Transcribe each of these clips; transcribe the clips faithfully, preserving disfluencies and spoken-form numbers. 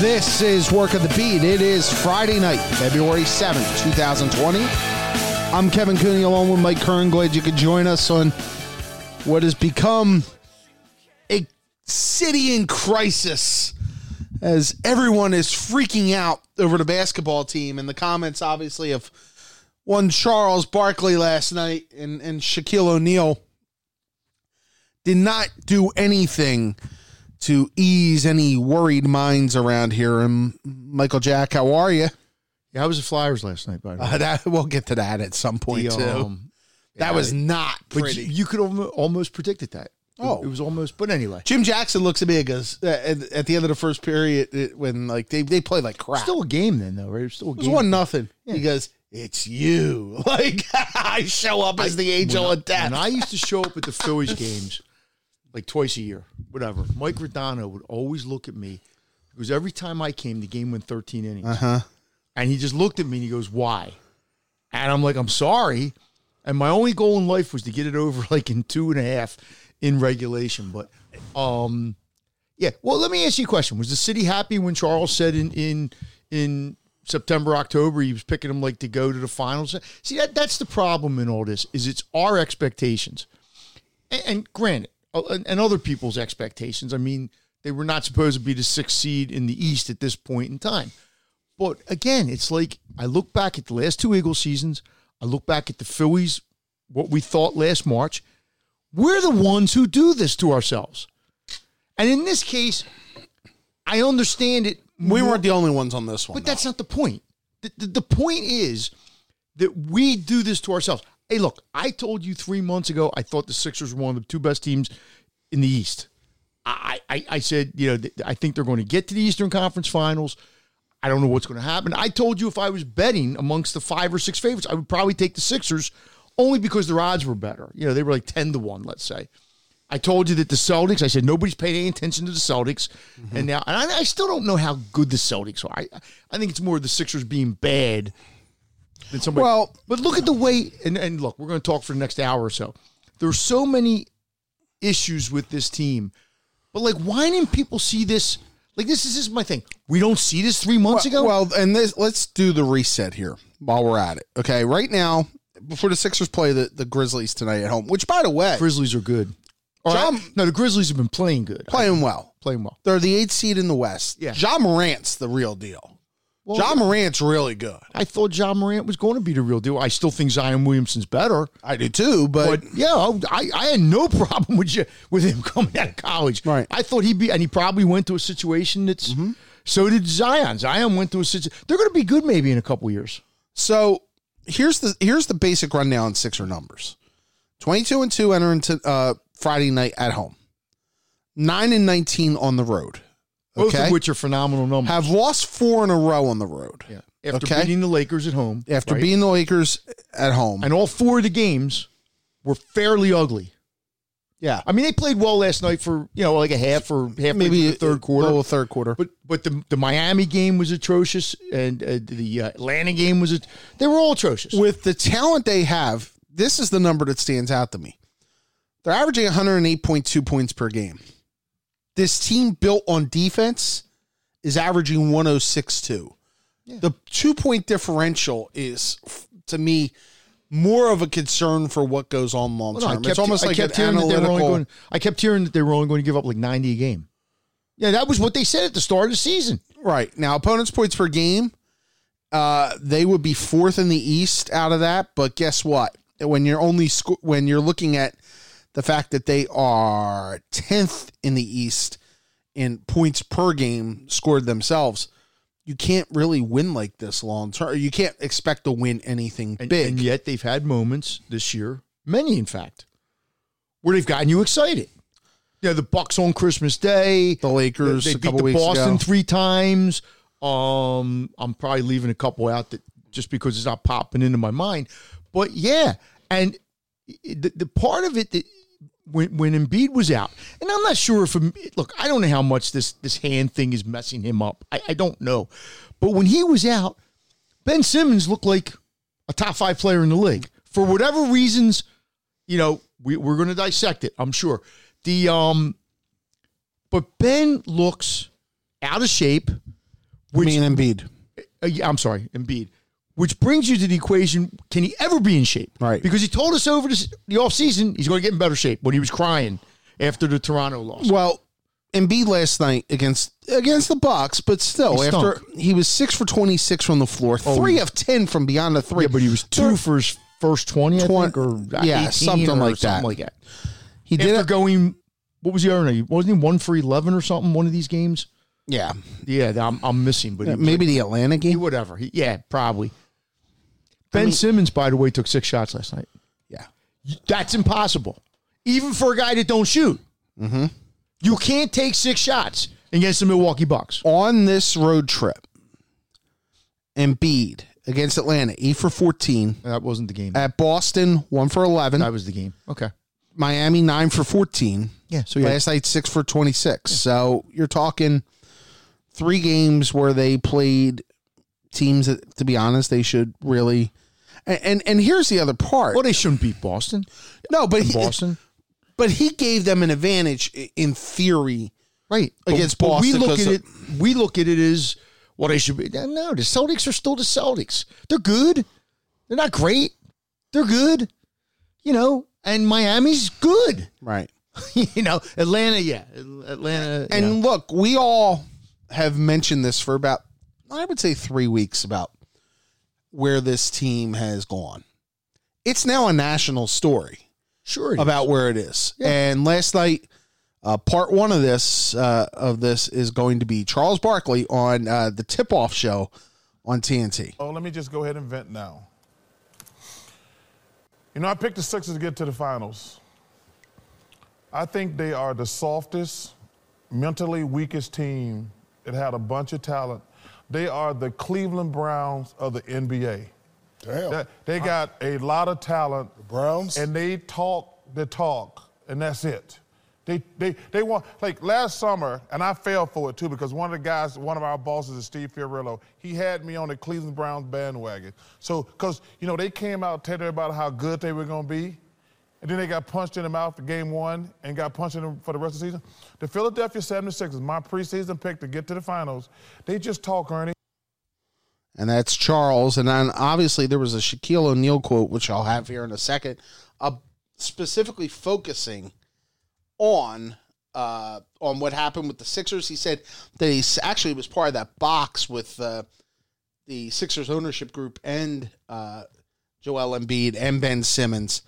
This is Work of the Beat. It is Friday night, February seventh, twenty twenty. I'm Kevin Cooney along with Mike Curran. Glad you could join us on what has become a city in crisis as everyone is freaking out over the basketball team. And the comments, obviously, of one Charles Barkley last night and, and Shaquille O'Neal did not do anything to ease any worried minds around here. And Michael Jack, how are you? Yeah, I was at Flyers last night, by the way. Uh, that, we'll get to that at some point, the, too. Um, that yeah, was not pretty. You, you could almost, almost predicted that. Oh. It, it was almost, but anyway. Jim Jackson looks at me and goes, uh, at, at the end of the first period, it, when like they, they play like crap. Still a game then, though, right? It was still a game. It was one nothing. Yeah. He goes, it's you. Like, I show up as I, the angel of death. And I used to show up at the Phillies games like twice a year, whatever. Mike Rodano would always look at me because every time I came, the game went thirteen innings. Uh-huh. And he just looked at me and he goes, why? And I'm like, I'm sorry. And my only goal in life was to get it over like in two and a half in regulation. But, um, yeah. Well, let me ask you a question. Was the city happy when Charles said in in, in September, October, he was picking them like to go to the finals? See, that that's the problem in all this is it's our expectations. And, and granted, and other people's expectations. I mean, they were not supposed to be the sixth seed in the East at this point in time. But again, it's like I look back at the last two Eagles seasons. I look back at the Phillies, what we thought last March. We're the ones who do this to ourselves. And in this case, I understand it. We weren't the only ones on this one. But though. That's not the point. The, the, the point is that we do this to ourselves. Hey, look, I told you three months ago I thought the Sixers were one of the two best teams in the East. I I, I said, you know, th- I think they're going to get to the Eastern Conference Finals. I don't know what's going to happen. I told you if I was betting amongst the five or six favorites, I would probably take the Sixers only because their odds were better. You know, they were like ten to one, let's say. I told you that the Celtics, I said nobody's paid any attention to the Celtics. Mm-hmm. And now, and I, I still don't know how good the Celtics are. I, I think it's more of the Sixers being bad. Somebody, well, but look at the way, and, and look, we're going to talk for the next hour or so. There's so many issues with this team, but like, why didn't people see this? Like, this is, this is my thing. We don't see this three months well, ago. Well, and this, let's do the reset here while we're at it. Okay, right now, before the Sixers play the, the Grizzlies tonight at home, which, by the way, Grizzlies are good. Or John, I, no, the Grizzlies have been playing good, playing I mean, well, playing well. They're the eighth seed in the West. Yeah, John Morant's the real deal. Well, John Morant's really good. I thought John Morant was going to be the real deal. I still think Zion Williamson's better. I do too, but, but yeah, I, I had no problem with you, with him coming out of college. Right. I thought he'd be, and he probably went to a situation that's, mm-hmm. so did Zion. Zion went to a situation. They're going to be good maybe in a couple years. So here's the here's the basic rundown on Sixer numbers. twenty-two and two enter into uh, Friday night at home. nine and nineteen on the road. Both okay. of which are phenomenal numbers. Have lost four in a row on the road. Yeah. After okay. beating the Lakers at home. After right? beating the Lakers at home. And all four of the games were fairly ugly. Yeah. I mean, they played well last night for, you know, like a half or half maybe the third quarter. A little third quarter. But but the, the Miami game was atrocious, and uh, the Atlanta game was, at- they were all atrocious. With the talent they have, this is the number that stands out to me. They're averaging one oh eight point two points per game. This team built on defense is averaging one oh six point two. Yeah. The two-point differential is, to me, more of a concern for what goes on long-term. Well, no, it's almost like an analytical. Going, I kept hearing that they were only going to give up like ninety a game. Yeah, that was what they said at the start of the season. Right. Now, opponents' points per game, uh, they would be fourth in the East out of that. But guess what? When you're only sco- when you're looking at the fact that they are tenth in the East in points per game scored themselves, you can't really win like this long term. You can't expect to win anything and, big. And yet they've had moments this year, many in fact, where they've gotten you excited. Yeah, you know, the Bucks on Christmas Day. The Lakers they, they a couple weeks ago. They beat the Boston three times. Um, I'm probably leaving a couple out that just because it's not popping into my mind. But yeah, and the, the part of it that When, when Embiid was out, and I'm not sure if, look, I don't know how much this, this hand thing is messing him up. I, I don't know. But when he was out, Ben Simmons looked like a top five player in the league. For whatever reasons, you know, we, we're going to dissect it, I'm sure. The um, But Ben looks out of shape. Which, I mean, Embiid. Uh, yeah, I'm sorry, Embiid. Which brings you to the equation, can he ever be in shape? Right. Because he told us over the offseason he's going to get in better shape when he was crying after the Toronto loss. Well, Embiid last night against against the Bucks, but still, he after stunk. He was six for twenty-six from the floor, oh, three of ten from beyond the three. Yeah, but he was two for his first twenty, I think, or yeah, something or like that. Something like that. He after did it going, what was the other night? Wasn't he one for eleven or something, one of these games? Yeah. Yeah, I'm, I'm missing. But yeah, maybe the Atlanta game? He, whatever. He, yeah, probably. Ben I mean, Simmons, by the way, took six shots last night. Yeah. That's impossible. Even for a guy that don't shoot. Mm-hmm. You can't take six shots against the Milwaukee Bucks. On this road trip, Embiid against Atlanta, eight for fourteen. That wasn't the game. At Boston, one for eleven. That was the game. Okay. Miami, nine for fourteen. Yeah. So last night, six for twenty-six. Yeah. So you're talking three games where they played teams that, to be honest, they should really. And, and, and here's the other part. Well, they shouldn't beat Boston. No, but he, Boston. But he gave them an advantage in theory, right? Against but, Boston, but we look at it. We look at it as well. They should be. No, the Celtics are still the Celtics. They're good. They're not great. They're good. You know, and Miami's good, right? You know, Atlanta, yeah, Atlanta. And yeah. Look, we all have mentioned this for about, I would say, three weeks about where this team has gone. It's now a national story. Sure, about where it is. Yeah. And last night, uh, part one of this uh, of this is going to be Charles Barkley on uh, the tip-off show on T N T. Oh, let me just go ahead and vent now. You know, I picked the Sixers to get to the finals. I think they are the softest, mentally weakest team that had a bunch of talent. They are the Cleveland Browns of the N B A. Damn. They got a lot of talent. The Browns? And they talk the talk, and that's it. They they they want, like last summer, and I fell for it too, because one of the guys, one of our bosses is Steve Fiorillo. He had me on the Cleveland Browns bandwagon. So, because, you know, they came out telling everybody how good they were going to be, and then they got punched in the mouth for game one and got punched in them for the rest of the season. The Philadelphia seventy-sixers, my preseason pick to get to the finals, they just talk, Ernie. And that's Charles. And then obviously there was a Shaquille O'Neal quote, which I'll have here in a second, uh, specifically focusing on uh, on what happened with the Sixers. He said that he actually was part of that box with uh, the Sixers ownership group and uh, Joel Embiid and Ben Simmons.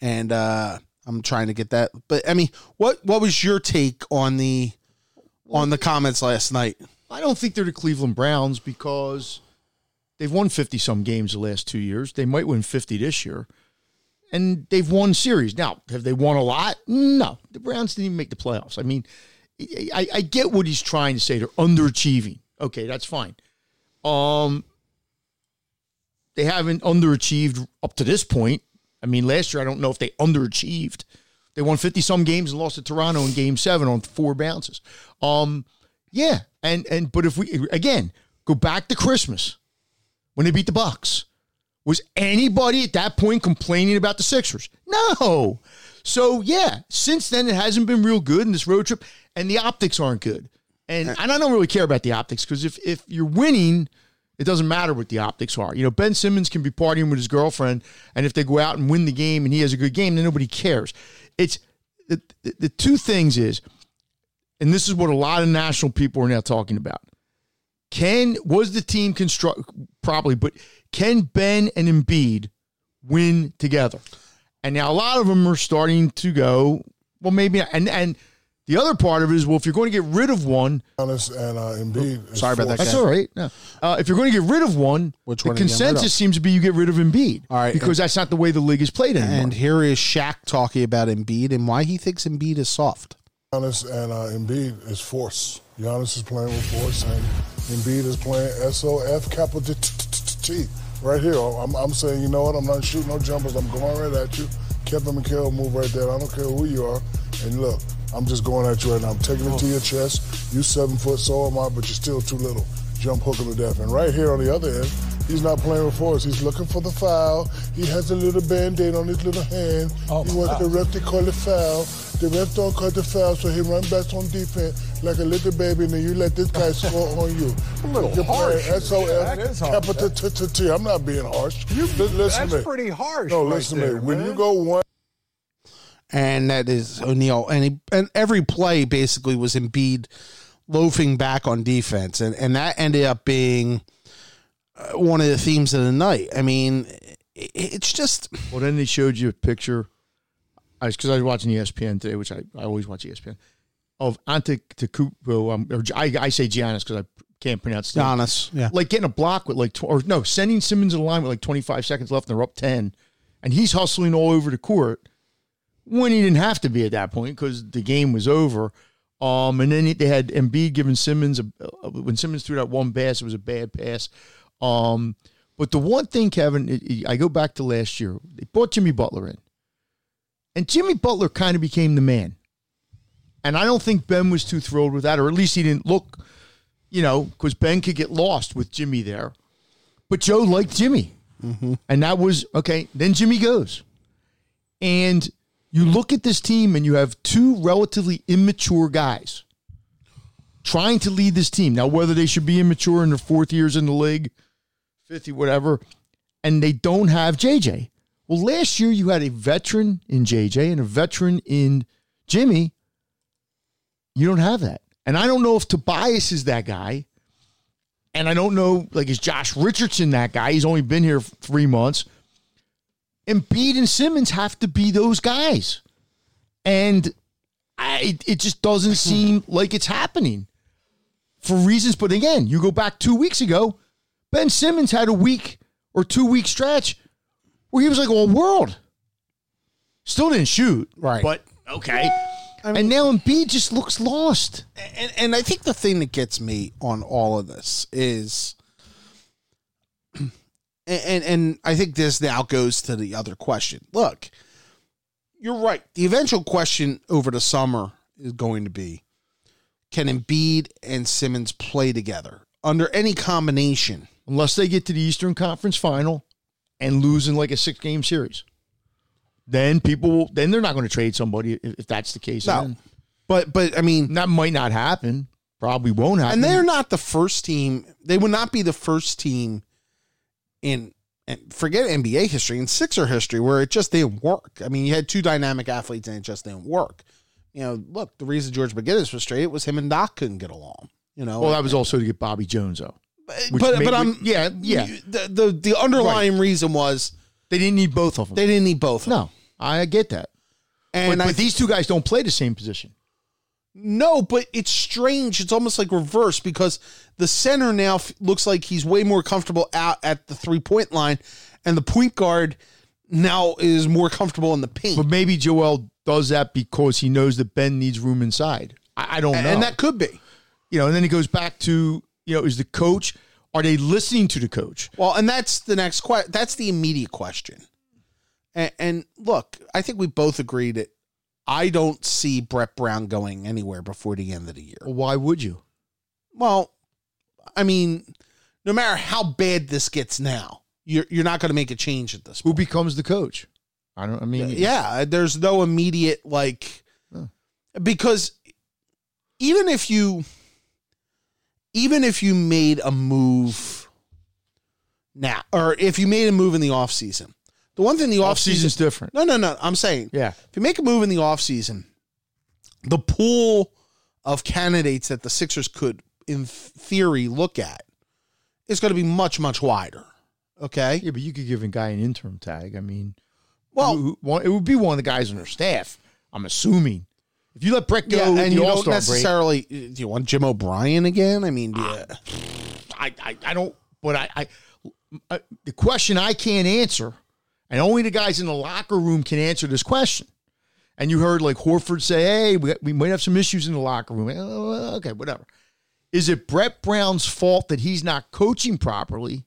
And uh, I'm trying to get that. But, I mean, what, what was your take on the on the comments last night? I don't think they're the Cleveland Browns because they've won fifty-some games the last two years. They might win fifty this year. And they've won series. Now, have they won a lot? No. The Browns didn't even make the playoffs. I mean, I, I get what he's trying to say. They're underachieving. Okay, that's fine. Um, they haven't underachieved up to this point. I mean, last year, I don't know if they underachieved. They won fifty-some games and lost to Toronto in game seven on four bounces. Um, yeah, and and but if we, again, go back to Christmas when they beat the Bucks, was anybody at that point complaining about the Sixers? No. So, yeah, since then, it hasn't been real good in this road trip, and the optics aren't good. And, and I don't really care about the optics because if, if you're winning, it doesn't matter what the optics are. You know, Ben Simmons can be partying with his girlfriend, and if they go out and win the game and he has a good game, then nobody cares. It's the, the, the two things is, and this is what a lot of national people are now talking about. Can, was the team construct, probably, but can Ben and Embiid win together? And now a lot of them are starting to go, well, maybe not. And, and the other part of it is, well, if you're going to get rid of one. Giannis and uh, Embiid. Oh, sorry about that. That's all right. No. Uh, if you're going to get rid of one, which the one consensus seems to be you get rid of Embiid. All right. Because and, that's not the way the league is played anymore. And here is Shaq talking about Embiid and why he thinks Embiid is soft. Giannis and uh, Embiid is force. Giannis is playing with force, and Embiid is playing S O F capital T right here. I'm, I'm saying, you know what? I'm not shooting no jumpers. I'm going right at you. Kevin McHale move right there. I don't care who you are. And look, I'm just going at you right now. I'm taking it to your chest. You seven foot, so am I, but you're still too little. Jump hooker to death. And right here on the other end, he's not playing with force. He's looking for the foul. He has a little Band-Aid on his little hand. Oh, he wants to ref the call the foul. The ref don't cut the foul, so he run back on defense like a little baby, and then you let this guy score on you. A little You're harsh. S O F, that is harsh. Capital T T T. I'm not being harsh. You, listen that's pretty harsh. No, listen to me. When you go one. And that is O'Neal. And he, and every play basically was Embiid loafing back on defense. And, and that ended up being one of the themes of the night. I mean, it, it's just. Well, then they showed you a picture. I Because I was watching E S P N today, which I, I always watch E S P N, of Antetokounmpo. Um, or I, I say Giannis because I can't pronounce the name. Giannis, yeah. Like getting a block with like, tw- or no, sending Simmons in the line with like twenty-five seconds left and they're up ten. And he's hustling all over the court. When he didn't have to be at that point because the game was over. Um, and then they had Embiid giving Simmons, a, a, when Simmons threw that one pass, it was a bad pass. Um, but the one thing, Kevin, it, it, I go back to last year. They brought Jimmy Butler in. And Jimmy Butler kind of became the man. And I don't think Ben was too thrilled with that, or at least he didn't look, you know, because Ben could get lost with Jimmy there. But Joe liked Jimmy. Mm-hmm. And that was, okay, then Jimmy goes. And you look at this team and you have two relatively immature guys trying to lead this team. Now, whether they should be immature in their fourth years in the league, fifty, whatever, and they don't have J J. Well, last year you had a veteran in J J and a veteran in Jimmy. You don't have that. And I don't know if Tobias is that guy. And I don't know, like, is Josh Richardson that guy? He's only been here three months. Embiid and Simmons have to be those guys. And I, it just doesn't seem like it's happening for reasons. But again, you go back two weeks ago, Ben Simmons had a week or two-week stretch where he was like, all world. Still didn't shoot. Right. But, okay. I mean, and now Embiid just looks lost. And, and I think the thing that gets me on all of this is... And, and and I think this now goes to the other question. Look, you're right. The eventual question over the summer is going to be, can Embiid and Simmons play together under any combination? Unless they get to the Eastern Conference Final and lose in like a six-game series. Then people will, then they're not going to trade somebody if, if that's the case. No. Then, but, but, I mean. That might not happen. Probably won't happen. And they're not the first team. They would not be the first team in, and forget N B A history, in Sixer history, where it just didn't work. I mean, you had two dynamic athletes and it just didn't work. You know, look, the reason George McGinnis was straight, it was him and Doc couldn't get along. You know, well, that was also to get Bobby Jones though. But but, made, but I'm yeah yeah. The the, the underlying right. reason was they didn't need both of them. They didn't need both. Of no, them. I get that. And but, but I, these two guys don't play the same position. No, but it's strange. It's almost like reverse because the center now f- looks like he's way more comfortable out at the three-point line, and the point guard now is more comfortable in the paint. But maybe Joel does that because he knows that Ben needs room inside. I, I don't and, know. And that could be. You know, and then it goes back to, you know, is the coach, are they listening to the coach? Well, and that's the next question. That's the immediate question. And, and look, I think we both agree that I don't see Brett Brown going anywhere before the end of the year. Why would you? Well, I mean, no matter how bad this gets now, you're you're not going to make a change at this point. Who becomes the coach? I don't. I mean, yeah, yeah there's no immediate like huh. because even if you even if you made a move now, or if you made a move in the offseason, the one thing the offseason is different. No, no, no. I'm saying, yeah. If you make a move in the offseason, the pool of candidates that the Sixers could, in theory, look at is going to be much, much wider. Okay. Yeah, but you could give a guy an interim tag. I mean, well, who, who, it would be one of the guys on their staff. I'm assuming if you let Brett go, yeah, and you don't necessarily. Break, do you want Jim O'Brien again? I mean, I, you, I, I, I don't. But I, I, I, the question I can't answer. And only the guys in the locker room can answer this question. And you heard like Horford say, hey, we, we might have some issues in the locker room. Oh, okay, whatever. Is it Brett Brown's fault that he's not coaching properly?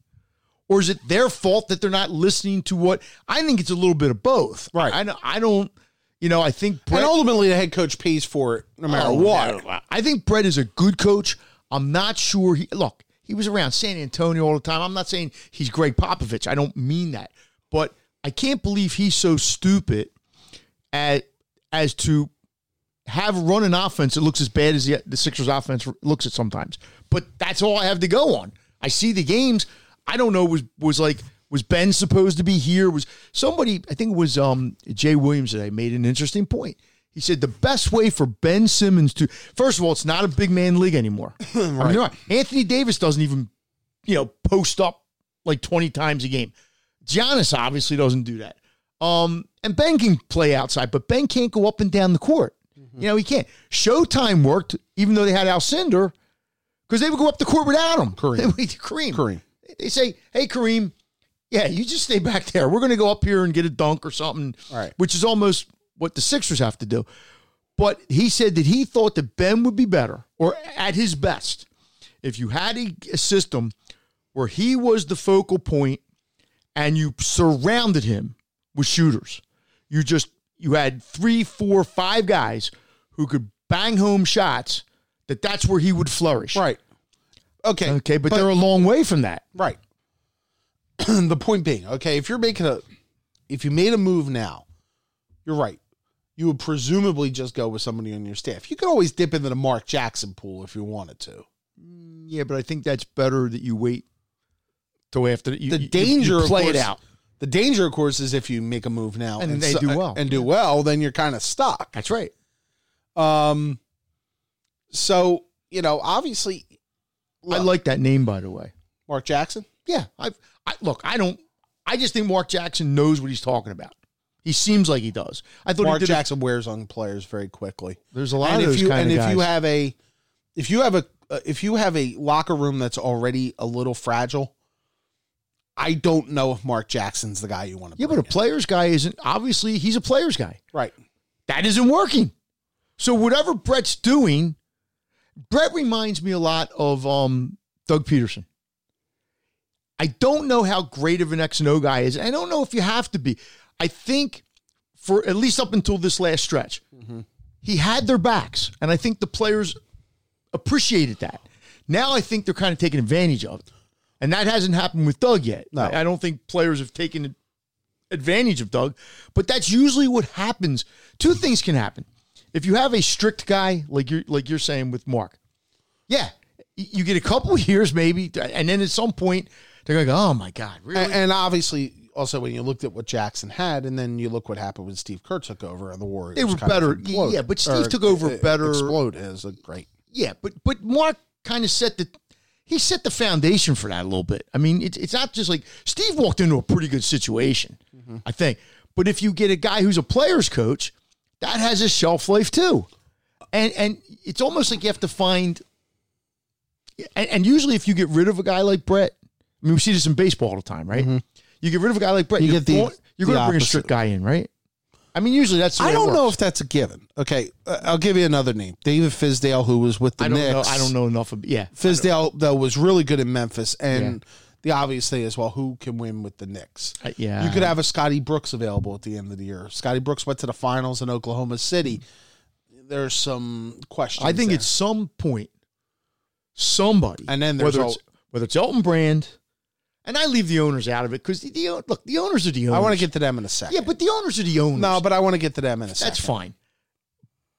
Or is it their fault that they're not listening to what? I think it's a little bit of both. Right. I, I don't, you know, I think Brett. And ultimately the head coach pays for it no matter oh, what. No. I think Brett is a good coach. I'm not sure. he Look, he was around San Antonio all the time. I'm not saying he's Greg Popovich. I don't mean that. But I can't believe he's so stupid at, as to have run an offense that looks as bad as the, the Sixers offense looks at sometimes. But that's all I have to go on. I see the games. I don't know, was was like, was Ben supposed to be here? Was somebody, I think it was um, Jay Williams today, made an interesting point. He said the best way for Ben Simmons to, first of all, it's not a big man league anymore. Right. I mean, right. Anthony Davis doesn't even, you know, post up like twenty times a game. Giannis obviously doesn't do that. Um, and Ben can play outside, but Ben can't go up and down the court. Mm-hmm. You know, he can't. Showtime worked, even though they had Alcindor, because they would go up the court without him. Kareem. They, Kareem. Kareem. They say, hey, Kareem, yeah, you just stay back there. We're going to go up here and get a dunk or something, right, which is almost what the Sixers have to do. But he said that he thought that Ben would be better or at his best if you had a system where he was the focal point and you surrounded him with shooters. You just, you had three, four, five guys who could bang home shots, that that's where he would flourish. Right. Okay. Okay, but, but they're a long way from that. Right. The point being, okay, if you're making a, if you made a move now, you're right, you would presumably just go with somebody on your staff. You could always dip into the Mark Jackson pool if you wanted to. Yeah, but I think that's better that you wait till after. You, the you, danger, you play of course, it out. The danger, of course, is if you make a move now and, and they so, do well and do well, then you're kind of stuck. That's right. Um. So you know, obviously, look, I like that name, by the way, Mark Jackson. Yeah, I've, I look. I don't. I just think Mark Jackson knows what he's talking about. He seems like he does. I thought Mark Jackson wears on players very quickly. There's a lot and of those you, kind and of guys. And if you have a, if you have a, uh, if you have a locker room that's already a little fragile, I don't know if Mark Jackson's the guy you want to. Yeah, but a in. players guy isn't. Obviously, he's a players guy, right? That isn't working. So whatever Brett's doing, Brett reminds me a lot of um, Doug Peterson. I don't know how great of an X and O guy is. I don't know if you have to be. I think for at least up until this last stretch, mm-hmm. he had their backs. And I think the players appreciated that. Now I think they're kind of taking advantage of it. And that hasn't happened with Doug yet. No. I don't think players have taken advantage of Doug. But that's usually what happens. Two things can happen. If you have a strict guy, like you're, like you're saying with Mark, yeah, you get a couple of years maybe. And then at some point, they're going to go, oh, my God, really? And, and obviously, also, when you looked at what Jackson had, and then you look what happened when Steve Kerr took over and the Warriors. They were better. Imploded, yeah, but Steve took over it, better. Explode is a great. Yeah, but but Mark kind of set the, he set the foundation for that a little bit. I mean, it's it's not just like, Steve walked into a pretty good situation, mm-hmm. I think. But if you get a guy who's a player's coach, that has a shelf life too. And, and it's almost like you have to find, and, and usually if you get rid of a guy like Brett, I mean, we see this in baseball all the time, right? Mm-hmm. You get rid of a guy like Brett, you you're, the, you're going to bring a strict guy in, right? I mean, usually that's the way I don't it works. know if that's a given. Okay, uh, I'll give you another name. David Fizdale, who was with the I don't Knicks. Know, I don't know enough of Yeah. Fizdale, though, was really good in Memphis. And yeah. the obvious thing is, well, who can win with the Knicks? Uh, yeah. You could have a Scottie Brooks available at the end of the year. Scottie Brooks went to the finals in Oklahoma City. There's some questions I think there. At some point, somebody, and then there's whether, all, it's, whether it's Elton Brand, and I leave the owners out of it because, the, the look, the owners are the owners. I want to get to them in a second. Yeah, but the owners are the owners. No, but I want to get to them in a second. That's fine.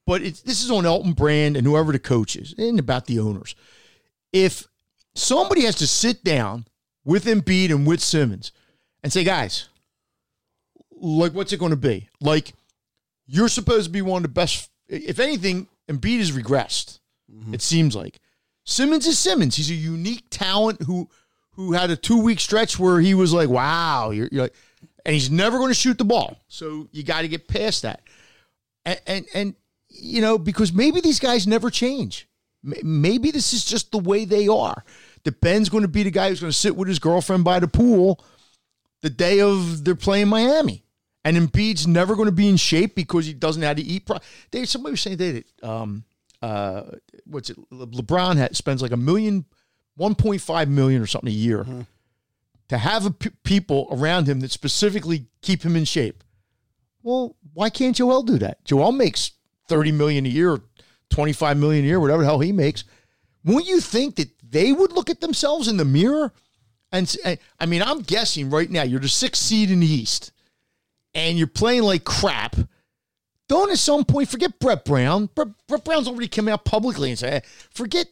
But it's, this is on Elton Brand and whoever the coach is and about the owners. If somebody has to sit down with Embiid and with Simmons and say, guys, like, what's it going to be? Like, you're supposed to be one of the best. If anything, Embiid has regressed, mm-hmm. it seems like. Simmons is Simmons. He's a unique talent who... who had a two-week stretch where he was like, wow, you're, you're like, and he's never going to shoot the ball. So you got to get past that. And, and, and, you know, because maybe these guys never change. Maybe this is just the way they are. That Ben's going to be the guy who's going to sit with his girlfriend by the pool the day of they're playing Miami. And Embiid's never going to be in shape because he doesn't know how to eat. Pro- they, somebody was saying that, um, uh, what's it, LeBron had, spends like a million one point five million or something a year mm-hmm. to have a p- people around him that specifically keep him in shape. Well, why can't Joel do that? Joel makes thirty million a year, or twenty-five million a year, whatever the hell he makes. Wouldn't you think that they would look at themselves in the mirror? And, and I mean, I'm guessing right now you're the sixth seed in the East and you're playing like crap. Don't at some point forget Brett Brown. Brett, Brett Brown's already come out publicly and said, hey, forget,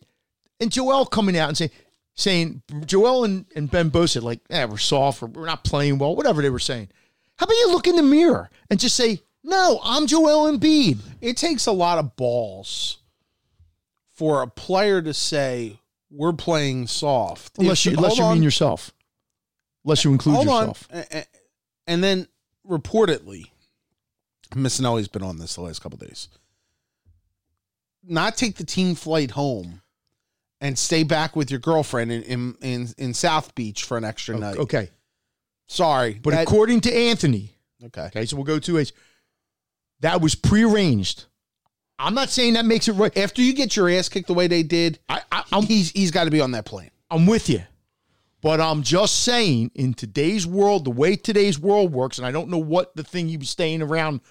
and Joel coming out and say, saying, Joel and, and Ben both said, like, eh, we're soft, or we're not playing well, whatever they were saying. How about you look in the mirror and just say, no, I'm Joel Embiid. It takes a lot of balls for a player to say, we're playing soft. Unless you, unless you mean yourself. Unless you include yourself. And then, reportedly, Missinelli's been on this the last couple of days, not take the team flight home and stay back with your girlfriend in in, in, in South Beach for an extra okay. night. Okay. Sorry. But that, according to Anthony. Okay. Okay, so we'll go to H. That was prearranged. I'm not saying that makes it right. After you get your ass kicked the way they did, I, I, I'm, he's he's got to be on that plane. I'm with you. But I'm just saying, in today's world, the way today's world works, and I don't know what the thing you'd be staying around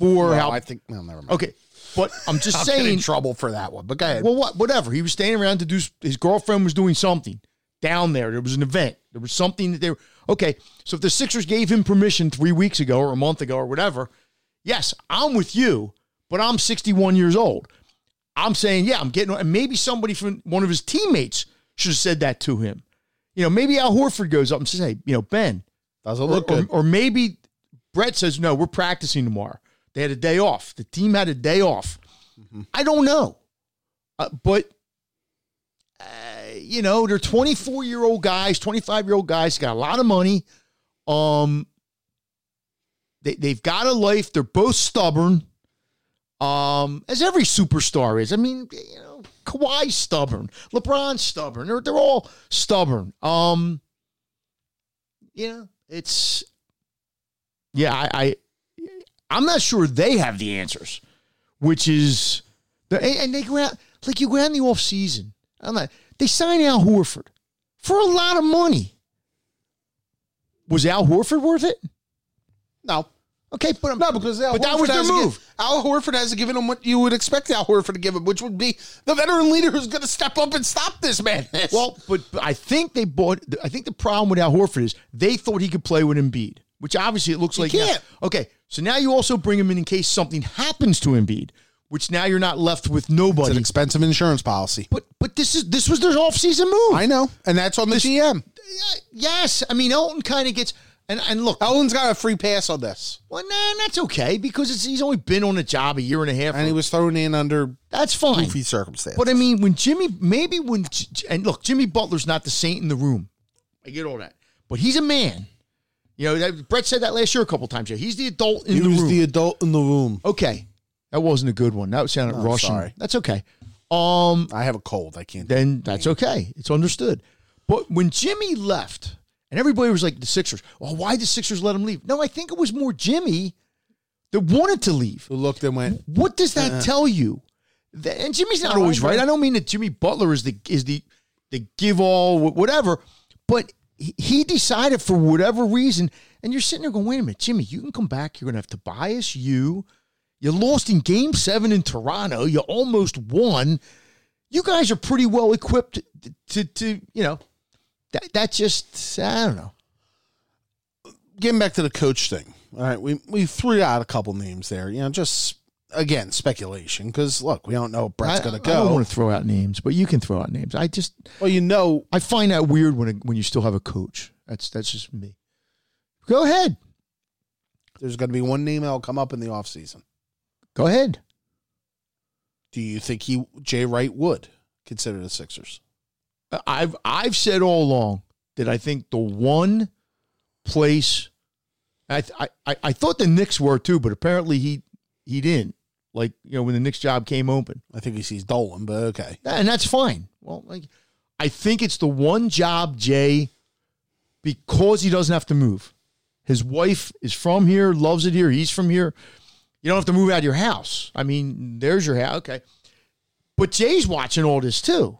for. No, how, I think, no, never mind. Okay. But I'm just I'll saying. Get in trouble for that one, but go ahead. Well, what, whatever. He was staying around to do, his girlfriend was doing something down there. There was an event. There was something that they were, okay. So if the Sixers gave him permission three weeks ago or a month ago or whatever, yes, I'm with you, but I'm sixty-one years old. I'm saying, yeah, I'm getting, and maybe somebody from one of his teammates should have said that to him. You know, maybe Al Horford goes up and says, hey, you know, Ben. Doesn't look or, good. Or, or maybe Brett says, no, we're practicing tomorrow. They had a day off. The team had a day off. Mm-hmm. I don't know. Uh, but, uh, you know, they're twenty-four-year-old guys, twenty-five-year-old guys, got a lot of money. Um, they, they've got a life. They're both stubborn, um, as every superstar is. I mean, you know. Kawhi's stubborn. LeBron's stubborn. They're, they're all stubborn. Um, yeah, it's, yeah, I, I, I'm not sure they have the answers, which is, the, and they go out, like you go out in the offseason. I'm not, they sign Al Horford for a lot of money. Was Al Horford worth it? No. Okay, but, no, because Al but Horford that was their move. Give, Al Horford hasn't given him what you would expect Al Horford to give him, which would be the veteran leader who's going to step up and stop this madness. Well, but, but I think they bought. I think the problem with Al Horford is they thought he could play with Embiid, which obviously it looks he like can't. Now, okay, so now you also bring him in in case something happens to Embiid, which now you're not left with nobody. It's an expensive insurance policy. But but this is this was their offseason move. I know, and that's on the this, G M. Yes, I mean Elton kind of gets. And, and look, Elton's got a free pass on this. Well, nah, that's okay because it's, he's only been on a job a year and a half, and he was thrown in under that's fine goofy circumstances. But I mean, when Jimmy, maybe when and look, Jimmy Butler's not the saint in the room. I get all that, but he's a man. You know, that, Brett said that last year a couple times. Yeah, he's the adult in he the room. He was the adult in the room. Okay, that wasn't a good one. That sounded no, Russian. Sorry. That's okay. Um, I have a cold. I can't. Then that's okay. It's understood. But when Jimmy left. And everybody was like, the Sixers. Well, why did the Sixers let him leave? No, I think it was more Jimmy that wanted to leave. Who looked and went. What does that uh-uh. tell you? That, and Jimmy's not always right. I don't mean that Jimmy Butler is the is the the give all whatever, but he, he decided for whatever reason. And you're sitting there going, wait a minute, Jimmy, you can come back. You're going to have Tobias. You, you lost in Game Seven in Toronto. You almost won. You guys are pretty well equipped to to, to you know. That, that just, I don't know. Getting back to the coach thing. All right, we, we threw out a couple names there. You know, just, again, speculation. Because, look, we don't know if Brett's going to go. I don't want to throw out names, but you can throw out names. I just. Well, you know. I find that weird when when you still have a coach. That's, that's just me. Go ahead. There's going to be one name that will come up in the offseason. Go ahead. Do you think he Jay Wright would consider the Sixers? I've I've said all along that I think the one place I I I thought the Knicks were too, but apparently he he didn't like you know when the Knicks job came open. I think he sees Dolan, but okay, and that's fine. Well, like I think it's the one job, Jay, because he doesn't have to move. His wife is from here, loves it here. He's from here. You don't have to move out of your house. I mean, there's your house. Okay, but Jay's watching all this too.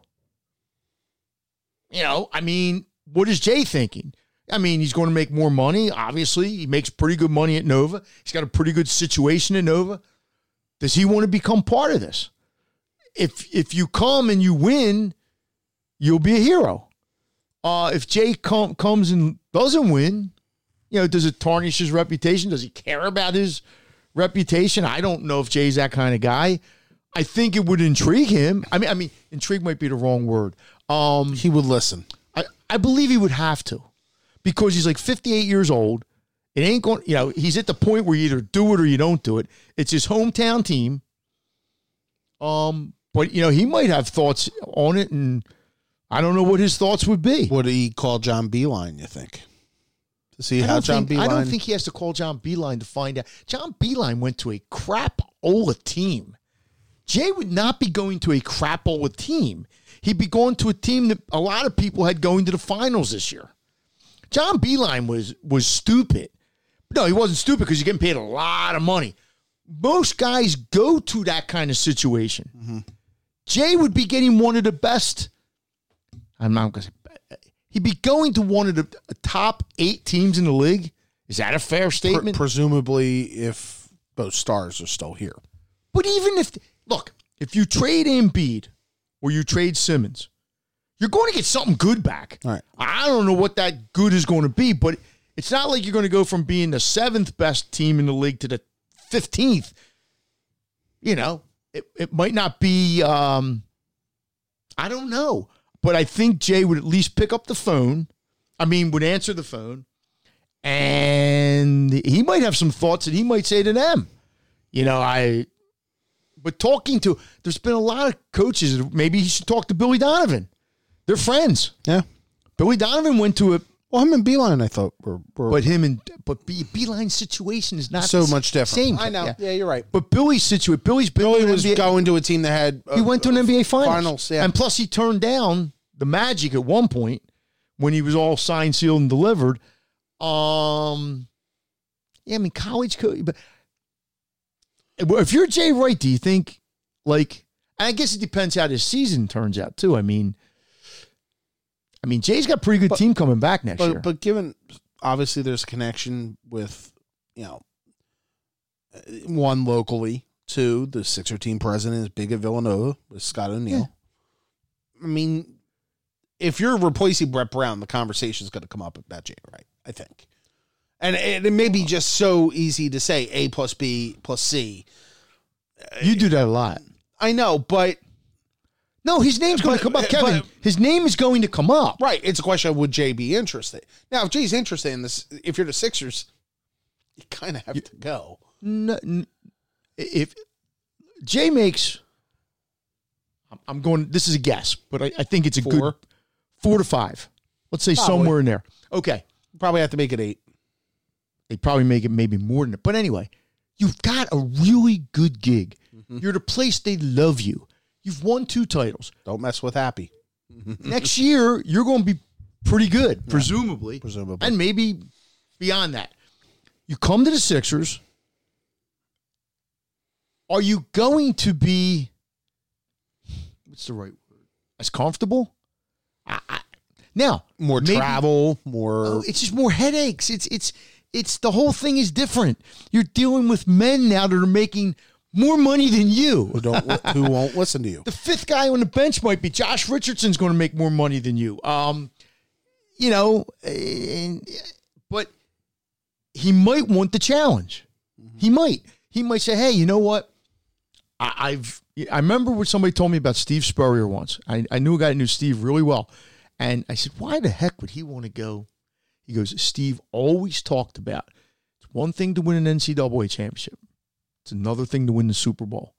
You know, I mean, what is Jay thinking? I mean, he's going to make more money, obviously. He makes pretty good money at Nova. He's got a pretty good situation at Nova. Does he want to become part of this? If if you come and you win, you'll be a hero. Uh, if Jay com- comes and doesn't win, you know, does it tarnish his reputation? Does he care about his reputation. I don't know if Jay's that kind of guy. I think it would intrigue him. I mean, I mean, intrigue might be the wrong word. Um, he would listen. I, I believe he would have to, because he's like fifty-eight years old. It ain't going, you know, he's at the point where you either do it or you don't do it. It's his hometown team. Um, but, you know, he might have thoughts on it, and I don't know what his thoughts would be. Would he call John Beilein, you think? To see how John think, Beilein. I don't think he has to call John Beilein to find out. John Beilein went to a crapola team. Jay would not be going to a crapola team. He'd be going to a team that a lot of people had going to the finals this year. John Beilein was was stupid. No, he wasn't stupid, because you're getting paid a lot of money. Most guys go to that kind of situation. Mm-hmm. Jay would be getting one of the best. I'm not going to say. He'd be going to one of the top eight teams in the league. Is that a fair statement? Pre- presumably, if both stars are still here. But even if, look, if you trade Embiid or you trade Simmons, you're going to get something good back. All right. I don't know what that good is going to be, but it's not like you're going to go from being the seventh best team in the league to the fifteenth. You know, it, it might not be, um, I don't know. But I think Jay would at least pick up the phone. I mean, would answer the phone. And he might have some thoughts that he might say to them. You know, I, but talking to, there's been a lot of coaches. Maybe he should talk to Billy Donovan. They're friends. Yeah. Billy Donovan went to a, well, him and Beilein, I thought, were, were but him and but Be- Beilein's situation is not so much different. Same. I know. Yeah. yeah, you're right. But Billy's situation, Billy's Billy was N B A, going to a team that had uh, he went to an N B A finals, finals yeah. and plus he turned down the Magic at one point when he was all signed, sealed, and delivered. Um, yeah, I mean, college coach, but if you're Jay Wright, do you think like? And I guess it depends how this season turns out too. I mean. I mean, Jay's got a pretty good but, team coming back next but, year. But given, obviously, there's a connection with, you know, one locally, two, the Sixer team president is big at Villanova with Scott O'Neal. Yeah. I mean, if you're replacing Brett Brown, the conversation's going to come up about Jay Wright, I think. And, and it may be just so easy to say A plus B plus C. You do that a lot. I know, but... No, his name's going but, to come up, Kevin. But, his name is going to come up. Right. It's a question of, would Jay be interested? Now, if Jay's interested in this, if you're the Sixers, you kind of have you, to go. No, no, if Jay makes, I'm going, this is a guess, but I, I think it's a four. good four to five. Let's say probably. somewhere in there. Okay. Probably have to make it eight. They'd probably make it maybe more than it. But anyway, you've got a really good gig. Mm-hmm. You're the place they love you. You've won two titles. Don't mess with Happy. Next year, you're going to be pretty good, presumably. Yeah, presumably. And maybe beyond that. You come to the Sixers. Are you going to be, what's the right word? As comfortable? I, I, now. More maybe, travel, more. Oh, it's just more headaches. It's, it's, it's, the whole thing is different. You're dealing with men now that are making more money than you. Who, don't, who won't listen to you. The fifth guy on the bench might be Josh Richardson's going to make more money than you. Um, you know, and, but he might want the challenge. Mm-hmm. He might. He might say, hey, you know what? I, I've I remember what somebody told me about Steve Spurrier once. I, I knew a guy that knew Steve really well. And I said, why the heck would he want to go? He goes, Steve always talked about, it's one thing to win an N C double A championship. It's another thing to win the Super Bowl.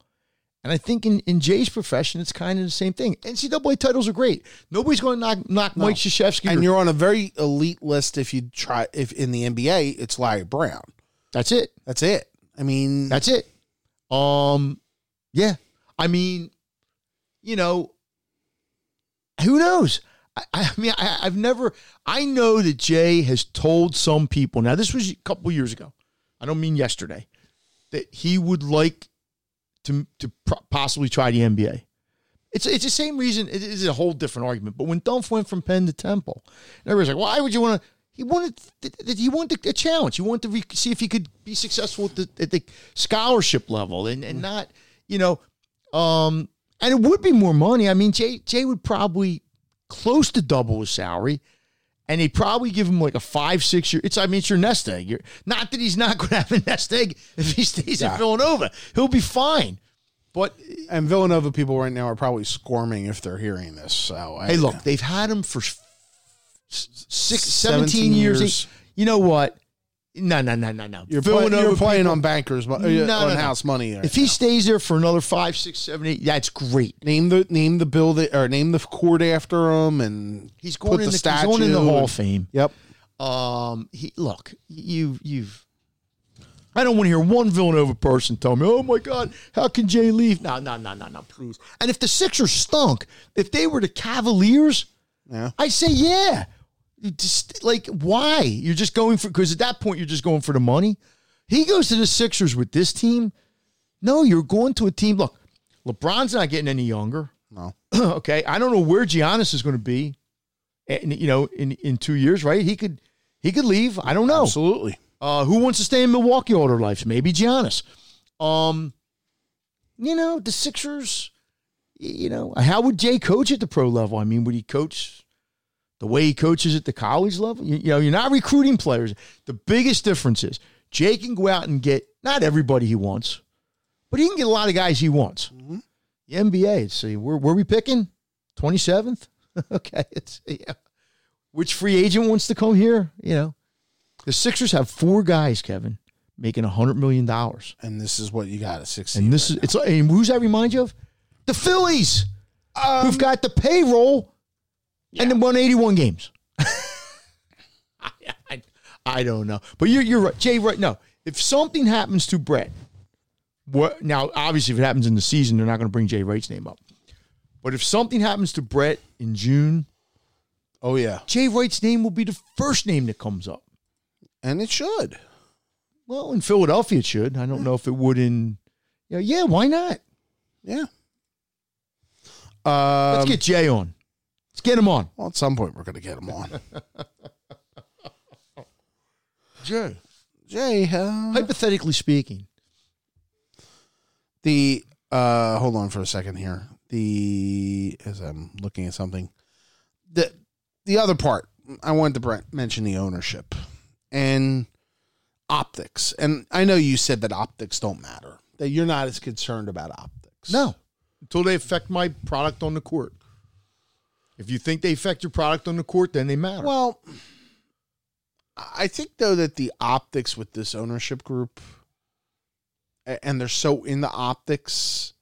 And I think in, in Jay's profession, it's kind of the same thing. N C double A titles are great. Nobody's going to knock, knock no. Mike Krzyzewski. And or, you're on a very elite list if you try, if in the N B A, it's Larry Brown. That's it. That's it. I mean. That's it. Um, yeah. I mean, you know, who knows? I, I mean, I, I've never, I know that Jay has told some people. Now, this was a couple years ago. I don't mean yesterday. That he would like to to possibly try the N B A. It's it's the same reason. It is a whole different argument. But when Dunph went from Penn to Temple, and everybody's like, "Why would you want to?" He wanted he wanted a challenge. He wanted to re- see if he could be successful at the, at the scholarship level, and, and not you know, um, and it would be more money. I mean, Jay Jay would probably close to double his salary, and they probably give him like a five, six year. It's, I mean, it's your nest egg. You're, not that he's not going to have a nest egg if he stays yeah. at Villanova. He'll be fine. But and Villanova people right now are probably squirming if they're hearing this. So I, hey, look, yeah. they've had him for six, seventeen years. years. You know what? No, no, no, no, no. You're, play, you're playing people. on bankers, but uh, no, on no, house no. money. Right if he now. stays there for another five, six, seven, eight, that's great. Name the name the bill that, or name the court after him, and he's going put in the, the statue. He's going in the Hall of Fame. Yep. Um. He look. You you've. I don't want to hear one Villanova person tell me, "Oh my God, how can Jay leave?" No, no, no, no, no. Please. And if the Sixers stunk, if they were the Cavaliers, yeah. I say yeah. Just like, why? You're just going for, because at that point, you're just going for the money. He goes to the Sixers with this team. No, you're going to a team. Look, LeBron's not getting any younger. No. Okay. I don't know where Giannis is going to be, in, you know, in, in two years, right? He could, he could leave. I don't know. Absolutely. Uh, who wants to stay in Milwaukee all their lives? Maybe Giannis. Um, you know, the Sixers, you know, how would Jay coach at the pro level? I mean, would he coach the way he coaches at the college level? You, you know, you're not recruiting players. The biggest difference is Jay can go out and get not everybody he wants, but he can get a lot of guys he wants. Mm-hmm. The N B A, let's see, where were we picking? twenty-seventh? Okay. It's, yeah. Which free agent wants to come here? You know, the Sixers have four guys, Kevin, making one hundred million dollars. And this is what you got at sixteen. And this right is, now. it's, and who's that remind you of? The Phillies, um, who've got the payroll. Yeah. And then won eighty-one games. I, I, I don't know. But you're, you're right. Jay Wright, no. If something happens to Brett, what, now, obviously, if it happens in the season, they're not going to bring Jay Wright's name up. But if something happens to Brett in June, oh, yeah. Jay Wright's name will be the first name that comes up. And it should. Well, in Philadelphia, it should. I don't yeah. know if it would in, you know, yeah, why not? Yeah. Um, Let's get Jay on. Let's get him on. Well, at some point, we're going to get him on. Jay. Jay. Uh, Hypothetically speaking. The, uh, hold on for a second here. The, as I'm looking at something. The, the other part, I wanted to mention the ownership and optics. And I know you said that optics don't matter, that you're not as concerned about optics. No. Until they affect my product on the court. If you think they affect your product on the court, then they matter. Well, I think, though, that the optics with this ownership group, and they're so in the optics,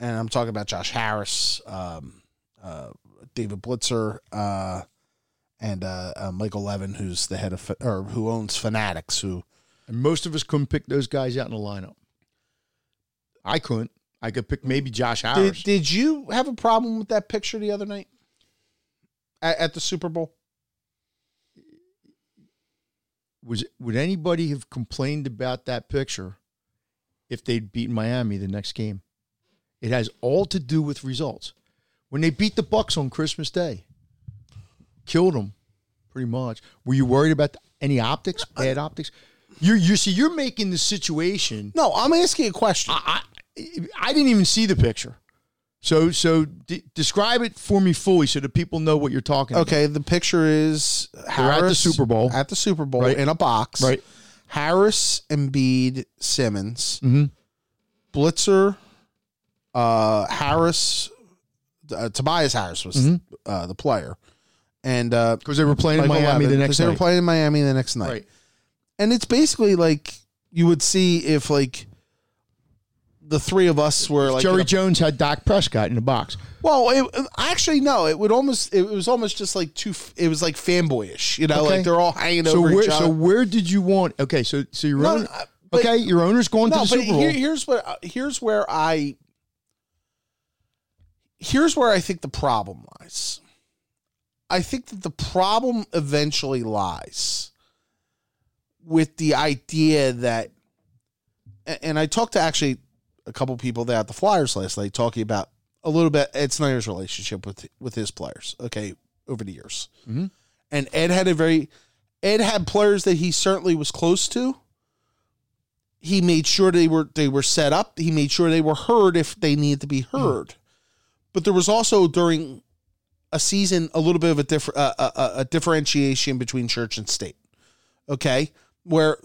and I'm talking about Josh Harris, um, uh, David Blitzer, uh, and uh, uh, Michael Levin, who's the head of, or who owns Fanatics. Who, and most of us couldn't pick those guys out in the lineup. I couldn't. I could pick maybe Josh Harris. Did, did you have a problem with that picture the other night? At the Super Bowl, was would anybody have complained about that picture if they'd beaten Miami the next game? It has all to do with results. When they beat the Bucks on Christmas Day, killed them pretty much. Were you worried about any optics, bad optics? You you see, you're making the situation. No, I'm asking a question. I I, I didn't even see the picture. So, so de- describe it for me fully so that people know what you're talking okay, about. Okay, the picture is Harris. They're at the Super Bowl. At the Super Bowl right. in a box. Right. Harris, Embiid, Simmons. Mm-hmm. Blitzer, uh, Harris, uh, Tobias Harris was mm-hmm. uh, the player. And because uh, they were playing in Miami the next night. Because they were playing in Miami the next night. Right. And it's basically like you would see if, like, the three of us were like Jerry a, Jones had Doc Prescott in the box. Well, it, actually, no. It would almost. It was almost just like too. It was like fanboyish, you know. Okay. Like they're all hanging so over where, each other. So where did you want? Okay, so so your no, owner, but, okay, your owner's going no, to the but Super Bowl. Here, here's what. Here's where I. Here's where I think the problem lies. I think that the problem eventually lies with the idea that, and I talked to actually a couple people there at the Flyers last night talking about a little bit Ed Snyder's relationship with with his players, okay, over the years. Mm-hmm. And Ed had a very, Ed had players that he certainly was close to. He made sure they were they were set up. He made sure they were heard if they needed to be heard. Mm-hmm. But there was also during a season, a little bit of a, diff- uh, a, a differentiation between church and state, okay? Where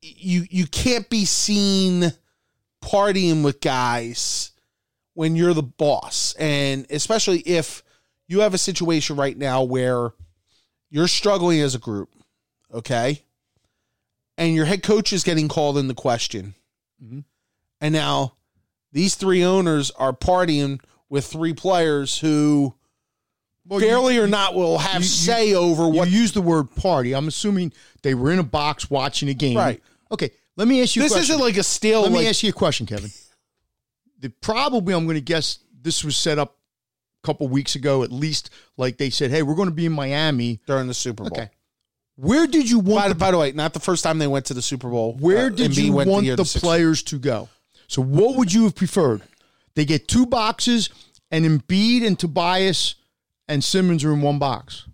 you you can't be seen partying with guys when you're the boss. And especially if you have a situation right now where you're struggling as a group, okay? And your head coach is getting called into question. Mm-hmm. And now these three owners are partying with three players who well, barely you, or not will have you, say you, over what... You use the word party. I'm assuming they were in a box watching a game. Right. Okay, let me ask you this a question. This isn't like a stale... Let like, me ask you a question, Kevin. The, probably, I'm going to guess this was set up a couple weeks ago, at least, like they said, hey, we're going to be in Miami during the Super Bowl. Okay. Where did you want... By the, by the way, not the first time they went to the Super Bowl. Where uh, did you want the, the players to go? So what would you have preferred? They get two boxes, and Embiid and Tobias and Simmons are in one box.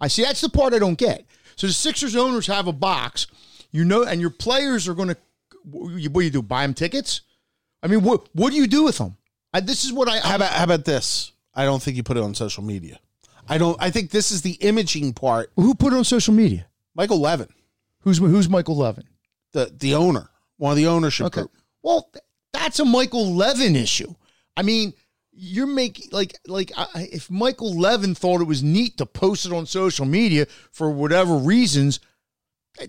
I see. That's the part I don't get. So the Sixers owners have a box, you know, and your players are going to... What do you do, buy them tickets? I mean, what what do you do with them? I, this is what I... I how, about, how about this? I don't think you put it on social media. I don't. I think this is the imaging part. Who put it on social media? Michael Levin. Who's who's Michael Levin? The the owner. One of the ownership okay. group. Well, that's a Michael Levin issue. I mean, you're making like like I, if Michael Levin thought it was neat to post it on social media for whatever reasons,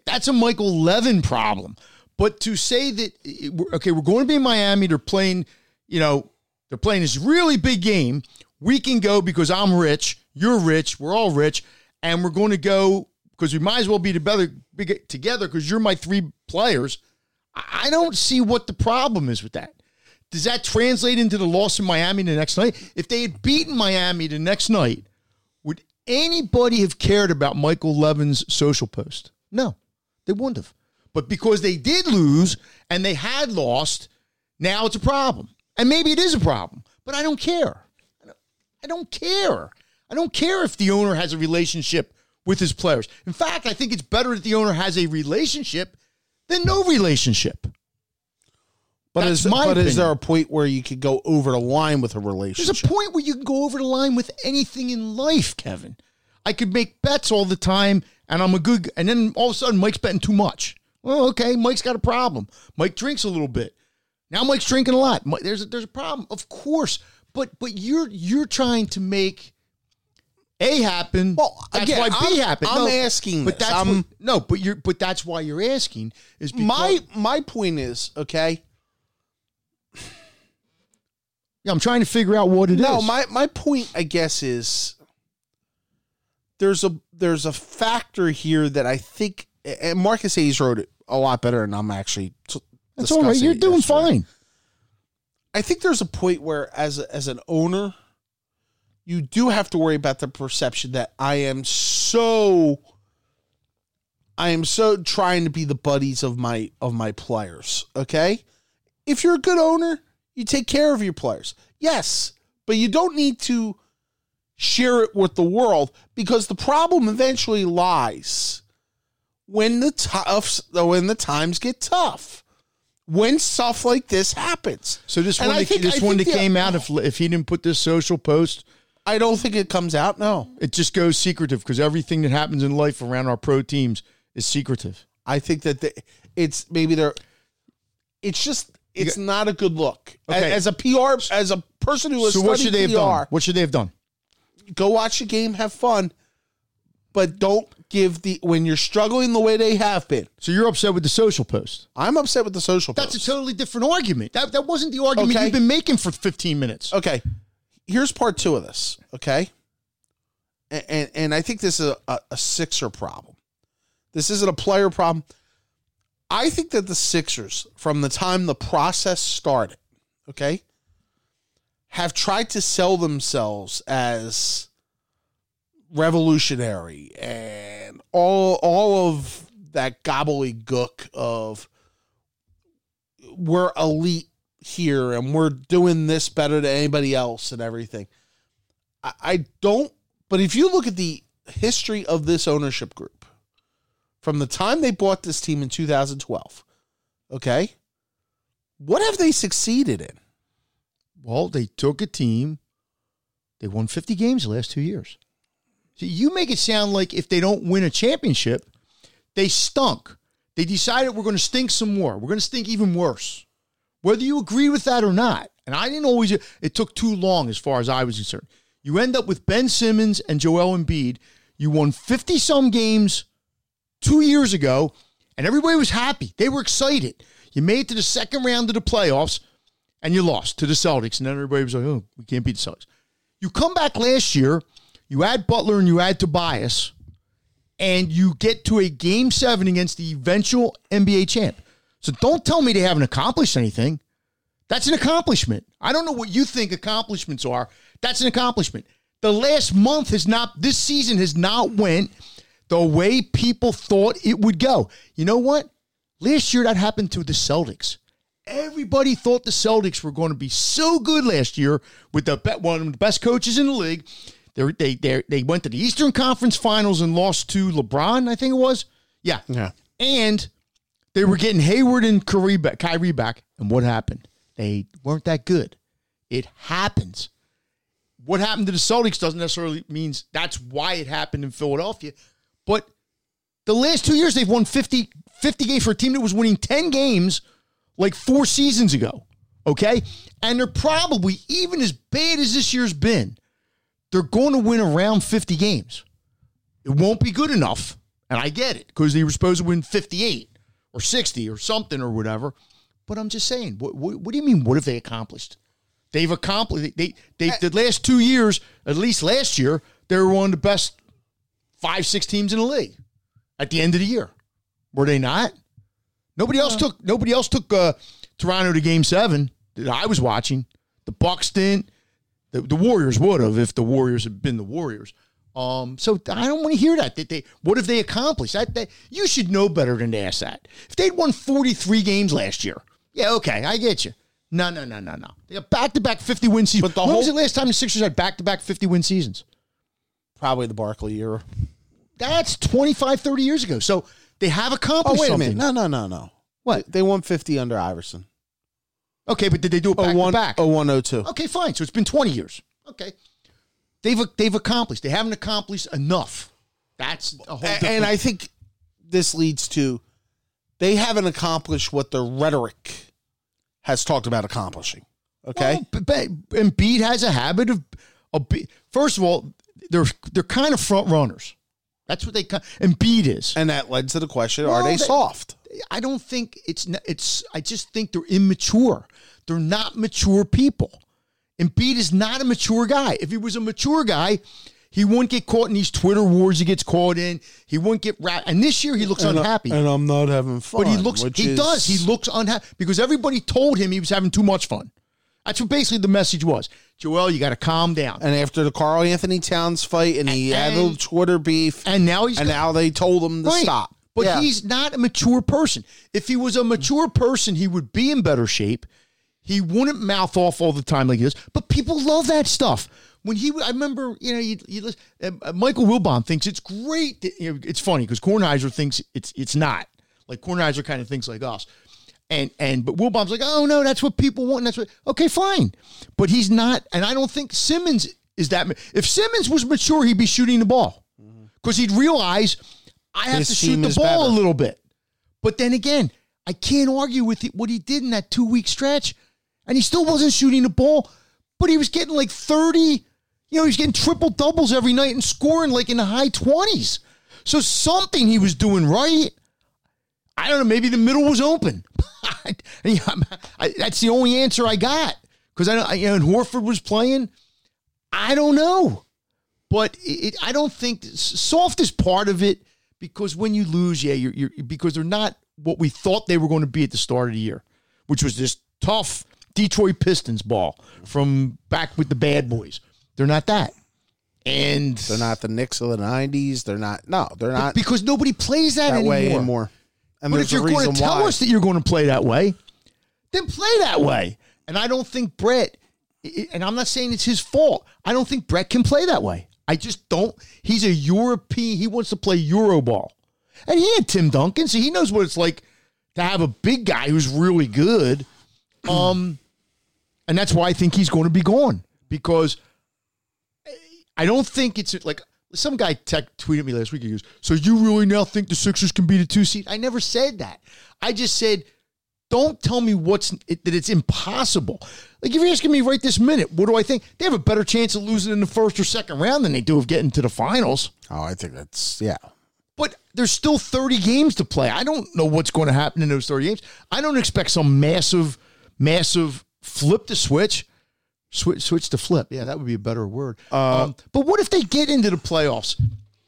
that's a Michael Levin problem. But to say that okay, we're going to be in Miami. They're playing, you know, they're playing this really big game. We can go because I'm rich. You're rich. We're all rich. And we're going to go because we might as well be together because you're my three players. I don't see what the problem is with that. Does that translate into the loss in Miami the next night? If they had beaten Miami the next night, would anybody have cared about Michael Levin's social post? No, they wouldn't have. But because they did lose and they had lost, now it's a problem. And maybe it is a problem, but I don't care. I don't care. I don't care if the owner has a relationship with his players. In fact, I think it's better that the owner has a relationship than no relationship. But, is, but is there a point where you could go over the line with a relationship? There's a point where you can go over the line with anything in life, Kevin. I could make bets all the time, and I'm a good guy. And then all of a sudden, Mike's betting too much. Well, okay, Mike's got a problem. Mike drinks a little bit. Now Mike's drinking a lot. Mike, there's a, there's a problem, of course. But but you're you're trying to make A happen. Well, that's again, why B I'm, happen. I'm no, asking, but this. that's what, no. But you're but that's why you're asking is because, my my point is okay. Yeah, I'm trying to figure out what it no, is. No, my my point, I guess, is there's a there's a factor here that I think, and Marcus Hayes wrote it a lot better, and I'm actually t- that's all right. You're doing yesterday. fine. I think there's a point where, as a, as an owner, you do have to worry about the perception that I am so, I am so trying to be the buddies of my of my players. Okay, if you're a good owner, you take care of your players. Yes, but you don't need to share it with the world because the problem eventually lies when the tough when the times get tough. When stuff like this happens. So this and one, that, think, this one that the, came out, if if he didn't put this social post. I don't think it comes out, no. It just goes secretive because everything that happens in life around our pro teams is secretive. I think that the, it's maybe they're, it's just, it's got, not a good look. Okay. As, as a P R, as a person who has so studied P R. Done? What should they have done? Go watch the game, have fun, but don't. Give the when you're struggling the way they have been. So you're upset with the social post. I'm upset with the social That's post. That's a totally different argument. That that wasn't the argument okay. you've been making for fifteen minutes. Okay. Here's part two of this, okay? And and, and I think this is a, a Sixer problem. This isn't a player problem. I think that the Sixers, from the time the process started, okay, have tried to sell themselves as revolutionary and all all of that gobbledygook of we're elite here and we're doing this better than anybody else and everything. I, I don't, but if you look at the history of this ownership group, from the time they bought this team in two thousand twelve, okay, what have they succeeded in? Well, they took a team They won fifty games the last two years. So you make it sound like if they don't win a championship, they stunk. They decided we're going to stink some more. We're going to stink even worse. Whether you agree with that or not, and I didn't always, it took too long as far as I was concerned. You end up with Ben Simmons and Joel Embiid. You won fifty-some games two years ago, and everybody was happy. They were excited. You made it to the second round of the playoffs, and you lost to the Celtics. And then everybody was like, oh, we can't beat the Celtics. You come back last year, you add Butler and you add Tobias, and you get to a game seven against the eventual N B A champ. So don't tell me they haven't accomplished anything. That's an accomplishment. I don't know what you think accomplishments are. That's an accomplishment. The last month has not, this season has not went the way people thought it would go. You know what? Last year that happened to the Celtics. Everybody thought the Celtics were going to be so good last year with the one of the best coaches in the league. They they they they went to the Eastern Conference Finals and lost to LeBron, I think it was. Yeah. Yeah. And they were getting Hayward and Kyrie back. And what happened? They weren't that good. It happens. What happened to the Celtics doesn't necessarily mean that's why it happened in Philadelphia. But the last two years, they've won fifty, fifty games for a team that was winning ten games like four seasons ago. Okay? And they're probably, even as bad as this year's been, they're going to win around fifty games. It won't be good enough. And I get it, because they were supposed to win fifty-eight. Or sixty or something or whatever. But I'm just saying, what, what, what do you mean, what have they accomplished? They've accomplished, they, they, they, the last two years, at least last year, they were one of the best five, six teams in the league at the end of the year. Were they not? Nobody else took, nobody else took uh, Toronto to game seven that I was watching. The Bucks didn't. The, the Warriors would have if the Warriors had been the Warriors. Um, so I don't want to hear that. That they, what have they accomplished? That, that you should know better than to ask that. If they'd won forty-three games last year, yeah, okay, I get you. No, no, no, no, no. They got back-to-back fifty-win seasons. But the when whole, was the last time the Sixers had back-to-back fifty-win seasons? Probably the Barkley era. That's twenty-five, thirty years ago. So they have accomplished something. Oh, wait a minute. Something. No, no, no, no. What? They, they won fifty under Iverson. Okay, but did they do it back-to-back? oh one, oh two. Okay, fine. So it's been twenty years. Okay. They've they've accomplished. They haven't accomplished enough. That's a whole different... And I think this leads to they haven't accomplished what the rhetoric has talked about accomplishing. Okay? Well, but Embiid has a habit of... of first of all, they're they're kind of front runners. That's what they... Embiid is. And that led to the question, well, are they, they soft? I don't think it's... it's. I just think they're immature. They're not mature people. Embiid is not a mature guy. If he was a mature guy, he wouldn't get caught in these Twitter wars he gets caught in. He wouldn't get wrapped. And this year he looks and unhappy. I, and I'm not having fun. But he looks, he is... does. He looks unhappy because everybody told him he was having too much fun. That's what basically the message was. Joel, you got to calm down. And after the Carl Anthony Towns fight and he and, had a little Twitter beef. And now he's. And got... now they told him to right. stop. But yeah. he's not a mature person. If he was a mature person, he would be in better shape. He wouldn't mouth off all the time like this, but people love that stuff. When he, I remember, you know, you, you, uh, Michael Wilbon thinks it's great. That, you know, it's funny because Kornheiser thinks it's it's not. Like Kornheiser kind of thinks like us, and and but Wilbon's like, oh no, that's what people want. And that's what okay, fine, but he's not. And I don't think Simmons is that. If Simmons was mature, he'd be shooting the ball because he'd realize I have His to shoot the ball better. a little bit. But then again, I can't argue with it, what he did in that two week stretch. And he still wasn't shooting the ball, but he was getting like thirty, you know, he was getting triple doubles every night and scoring like in the high twenties. So something he was doing right. I don't know, maybe the middle was open. I, I, that's the only answer I got because I, I you know, and Horford was playing. I don't know, but it, it, I don't think soft is part of it because when you lose, yeah, you're, you're because they're not what we thought they were going to be at the start of the year, which was this tough Detroit Pistons ball from back with the bad boys. They're not that. And they're not the Knicks of the nineties. They're not. No, they're not. Because nobody plays that, that anymore. Way anymore. And but if you're going to tell why. us that you're going to play that way, then play that way. And I don't think Brett, and I'm not saying it's his fault. I don't think Brett can play that way. I just don't. He's a European. He wants to play Euro ball. And he had Tim Duncan, so he knows what it's like to have a big guy who's really good. Um, and that's why I think he's going to be gone because I don't think it's like some guy tech tweeted me last week. He goes, "So you really now think the Sixers can beat a two seed?" I never said that. I just said, don't tell me what's it, that it's impossible. Like, if you're asking me right this minute, what do I think? They have a better chance of losing in the first or second round than they do of getting to the finals. Oh, I think that's, yeah. But there's still thirty games to play. I don't know what's going to happen in those thirty games. I don't expect some massive, massive flip to switch. Switch, switch to flip. Yeah, that would be a better word. Uh, um, but what if they get into the playoffs?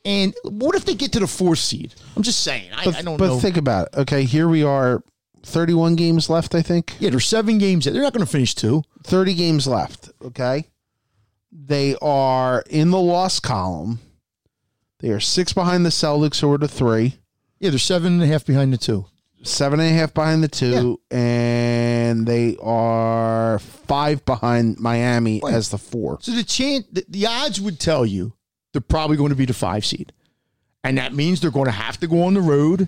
And what if they get to the fourth seed? I'm just saying. I, but, I don't but know. But think about it. Okay, here we are. thirty-one games left, I think. Yeah, there's seven games. They're not going to finish two. thirty games left, okay? They are in the loss column. They are six behind the Celtics, who are the three. Yeah, they're seven and a half behind the two. Seven and a half behind the two, yeah. And they are five behind Miami right. as the four. So the, chance, the, the odds would tell you they're probably going to be the five seed. And that means they're going to have to go on the road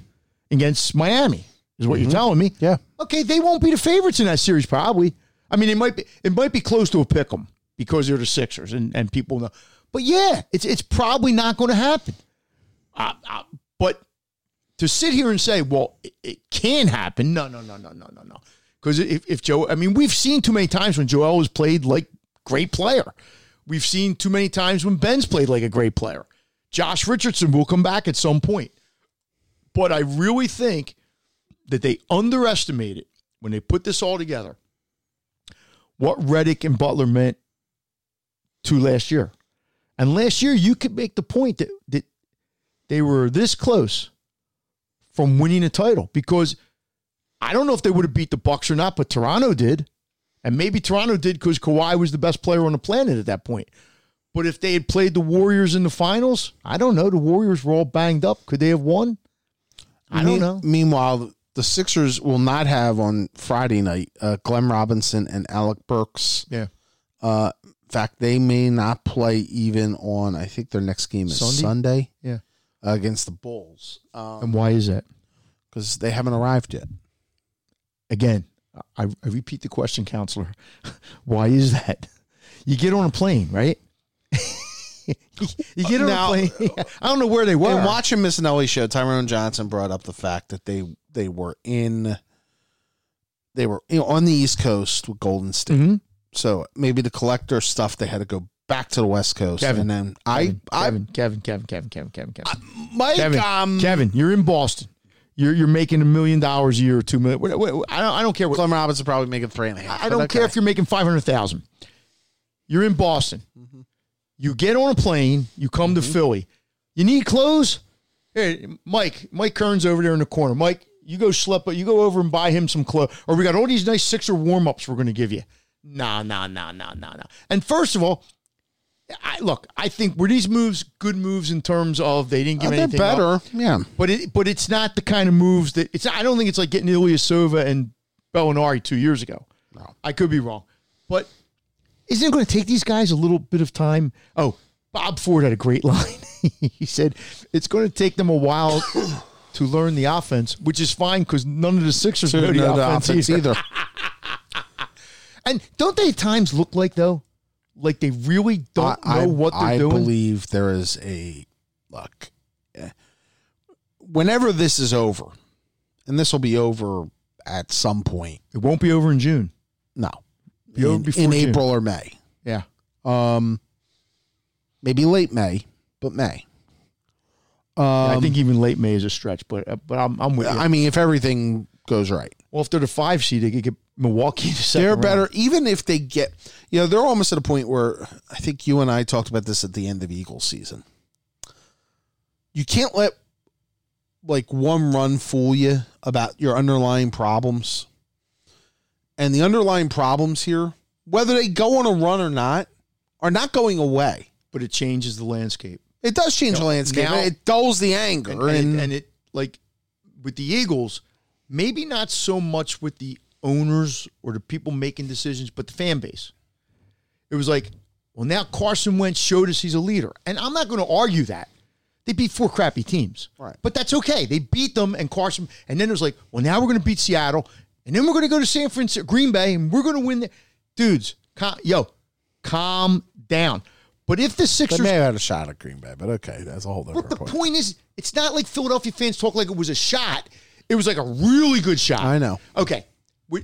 against Miami. Is what mm-hmm. you're telling me. Yeah. Okay, they won't be the favorites in that series, probably. I mean, it might be it might be close to a pick 'em because they're the Sixers and, and people know. But yeah, it's it's probably not going to happen. Uh, uh, but to sit here and say, well, it, it can happen. No, no, no, no, no, no, no. Because if, if Joe, I mean, we've seen too many times when Joel has played like great player. We've seen too many times when Ben's played like a great player. Josh Richardson will come back at some point. But I really think that they underestimated when they put this all together what Reddick and Butler meant to last year. And last year, you could make the point that, that they were this close from winning a title because I don't know if they would have beat the Bucks or not, but Toronto did. And maybe Toronto did because Kawhi was the best player on the planet at that point. But if they had played the Warriors in the finals, I don't know. The Warriors were all banged up. Could they have won? I don't Me- know. Meanwhile, the Sixers will not have on Friday night uh, Glenn Robinson and Alec Burks. Yeah. Uh, in fact, they may not play even on, I think their next game is Sunday. Sunday yeah. Uh, against the Bulls. Um, and why is that? Because they haven't arrived yet. Again, I, I repeat the question, counselor. Why is that? You get on a plane, right? You get on now, a plane. I don't know where they were. And watching Miss Nelly's show, Tyrone Johnson brought up the fact that they they were in, they were on the East Coast with Golden State. Mm-hmm. So maybe the collector stuff, they had to go back to the West Coast. Kevin, and then Kevin, I, Kevin, I, Kevin, Kevin, Kevin, Kevin, Kevin, Kevin, uh, Mike, Kevin, um, Kevin, you're in Boston. You're you're making a million dollars a year or two million. Wait, wait, wait, I don't I don't care what. Clem Robinson probably making three and a half. I don't okay. care if you're making five hundred thousand. You're in Boston. Mm-hmm. You get on a plane, you come mm-hmm. to Philly. You need clothes? Hey, Mike, Mike Curran's over there in the corner. Mike, you go schlep, you go over and buy him some clothes. Or we got all these nice Sixer warm-ups we're going to give you. Nah, nah, nah, nah, nah, nah. And first of all, I, look, I think were these moves good moves in terms of they didn't give uh, anything better. Up? Yeah. But it, but it's not the kind of moves that, it's. I don't think it's like getting Ilyasova and Bellinari two years ago. No. I could be wrong. But isn't it going to take these guys a little bit of time? Oh, Bob Ford had a great line. He said, it's going to take them a while to learn the offense, which is fine because none of the Sixers know the offense, offense either. either. And don't they at times look like, though, like they really don't I, know I, what they're I doing? I believe there is a, look, whenever this is over, and this will be over at some point. It won't be over in June. No. In, in April or May. Yeah. Um, maybe late May, but May. Um, yeah, I think even late May is a stretch, but uh, but I'm, I'm with you. I mean, if everything goes right. Well, if they're the five seed, they could get Milwaukee to second round. They're better, even if they get, you know, they're almost at a point where I think you and I talked about this at the end of Eagles season. You can't let, like, one run fool you about your underlying problems. And the underlying problems here, whether they go on a run or not, are not going away. But it changes the landscape. It does change you know, the landscape. Now, it dulls the anger. And, and, and, it, and it, like, with the Eagles, maybe not so much with the owners or the people making decisions, but the fan base. It was like, well, now Carson Wentz showed us he's a leader. And I'm not going to argue that. They beat four crappy teams. Right. But that's okay. They beat them and Carson. And then it was like, well, now we're going to beat Seattle. And then we're going to go to San Francisco, Green Bay, and we're going to win. The- Dudes, cal- yo, calm down. But if the Sixers... They may have had a shot at Green Bay, but okay, that's a whole different point. But the point. point is, it's not like Philadelphia fans talk like it was a shot. It was like a really good shot. I know. Okay, we,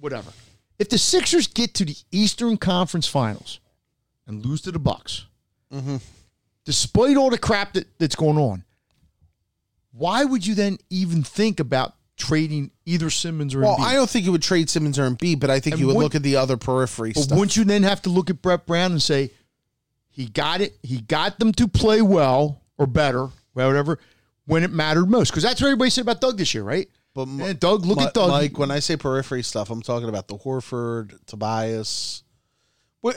whatever. If the Sixers get to the Eastern Conference Finals and lose to the Bucks, mm-hmm. despite all the crap that, that's going on, why would you then even think about trading either Simmons or well, Embiid? Well, I don't think you would trade Simmons or Embiid, but I think and you would when, look at the other periphery but stuff. But wouldn't you then have to look at Brett Brown and say... He got it. He got them to play well or better, whatever, when it mattered most. Because that's what everybody said about Doug this year, right? But M- Doug, look M- at Doug. Mike, when I say periphery stuff, I'm talking about the Horford, Tobias.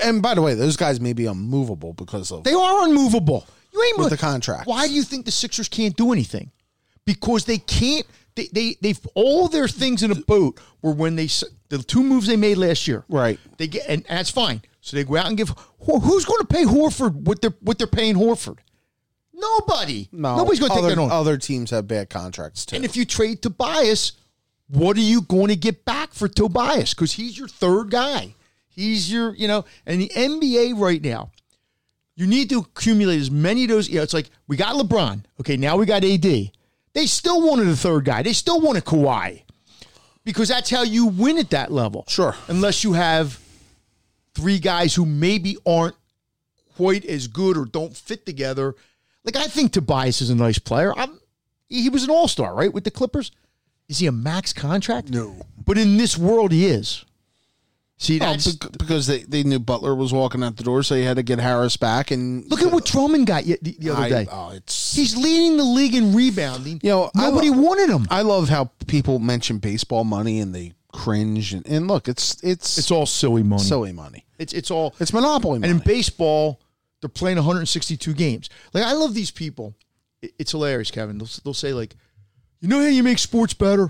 And by the way, those guys may be unmovable because of... They are unmovable. You ain't With mo- the contract. Why do you think the Sixers can't do anything? Because they can't... They, they, they've all their things in a boat were when they... The two moves they made last year. Right. They get and, and that's fine. So they go out and give. Who's going to pay Horford what they're what they're paying Horford? Nobody. No, nobody's going to take that on. Other teams have bad contracts too. And if you trade Tobias, what are you going to get back for Tobias? Because he's your third guy. He's your you know. And the N B A right now, you need to accumulate as many of those. You know, it's like we got LeBron. Okay, now we got A D. They still wanted a third guy. They still wanted Kawhi, because that's how you win at that level. Sure. Unless you have three guys who maybe aren't quite as good or don't fit together. Like, I think Tobias is a nice player. I'm, he was an all-star, right, with the Clippers? Is he a max contract? No. But in this world, he is. See, that's... Oh, because they, they knew Butler was walking out the door, so you had to get Harris back. And look at what Drummond got the, the other I, day. Oh, it's, he's leading the league in rebounding. You know, Nobody lo- wanted him. I love how people mention baseball money and they... Cringe and, and look, it's it's it's all silly money. Silly money. It's it's all it's monopoly money. And in baseball, they're playing one hundred sixty-two games. Like, I love these people. It, it's hilarious, Kevin. They'll, they'll say, like, you know how you make sports better?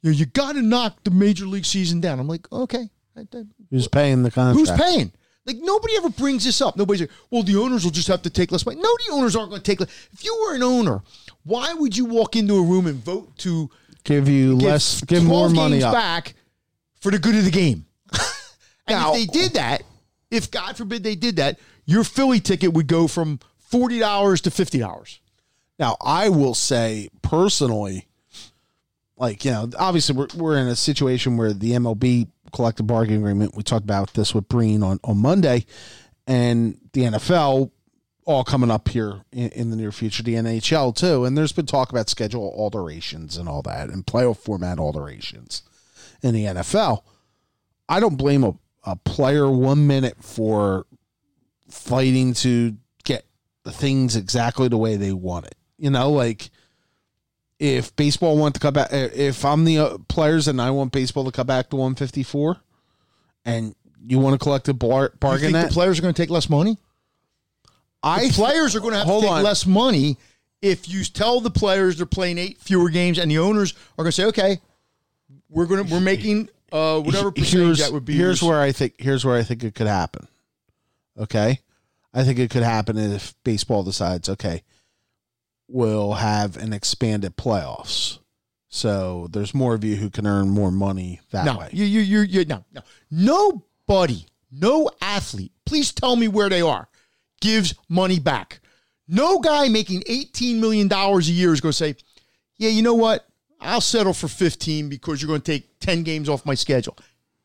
You know, you got to knock the major league season down. I'm like, okay. I, I, who's wh- paying the contract? Who's paying? Like, nobody ever brings this up. Nobody's like, well, the owners will just have to take less money. No, the owners aren't going to take less. If you were an owner, why would you walk into a room and vote to Give you give less, give more money up. Back for the good of the game. And now, if they did that, if God forbid they did that, your Philly ticket would go from forty dollars to fifty dollars. Now, I will say personally, like, you know, obviously we're, we're in a situation where the M L B collective bargaining agreement, we talked about this with Breen on, on Monday, and the N F L all coming up here in, in the near future, the N H L too. And there's been talk about schedule alterations and all that and playoff format alterations in the N F L. I don't blame a, a player one minute for fighting to get the things exactly the way they want it. You know, like if baseball wanted to come back, if I'm the uh, players and I want baseball to come back to one fifty-four and you want to collect a bar- bargain, you think that the players are going to take less money? I the players are going to have to take on. less money if you tell the players they're playing eight fewer games, and the owners are going to say, "Okay, we're going to we're making uh, whatever percentage here's, that would be." Here's yours. where I think here's where I think it could happen. Okay, I think it could happen if baseball decides, okay, we'll have an expanded playoffs, so there's more of you who can earn more money that no, way. You you you you no no nobody no athlete. Please tell me where they are. Gives money back. No guy making eighteen million dollars a year is going to say, yeah, you know what? I'll settle for fifteen because you're going to take ten games off my schedule.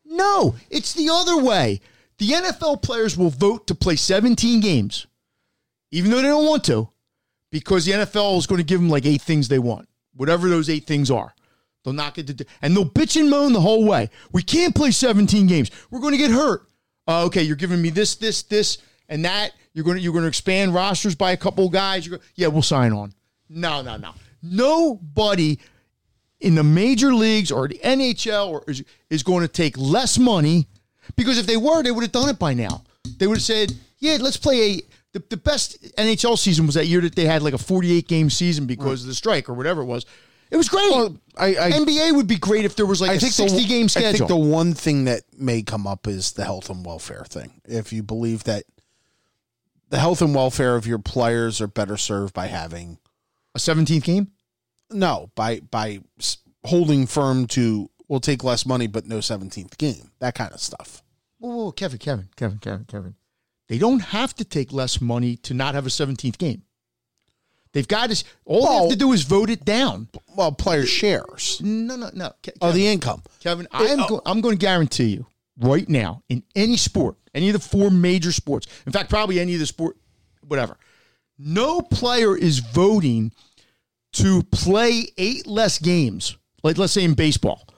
No, it's the other way. The N F L players will vote to play seventeen games, even though they don't want to, because the N F L is going to give them like eight things they want, whatever those eight things are. They'll knock it to, and they'll bitch and moan the whole way. We can't play seventeen games. We're going to get hurt. Uh, okay, you're giving me this, this, this, and that. You're going to you're going to expand rosters by a couple guys. You're going, yeah, we'll sign on. No, no, no. Nobody in the major leagues or the N H L or is, is going to take less money, because if they were, they would have done it by now. They would have said, yeah, let's play a the, the best N H L season was that year that they had like a forty-eight game season because right. of the strike or whatever it was. It was great. Well, I, I, N B A would be great if there was like I a sixty-game schedule. I think the one thing that may come up is the health and welfare thing. If you believe that the health and welfare of your players are better served by having a seventeenth game? No, by by holding firm to we'll take less money, but no seventeenth game. That kind of stuff. Whoa, whoa, Kevin, Kevin, Kevin, Kevin, Kevin. They don't have to take less money to not have a seventeenth game. They've got to, all well, they have to do is vote it down. Well, player shares. No, no, no. Kevin, oh, the income. Kevin, I am oh. go, I'm going to guarantee you right now in any sport, any of the four major sports, in fact, probably any of the sport, whatever, no player is voting to play eight less games, like let's say in baseball,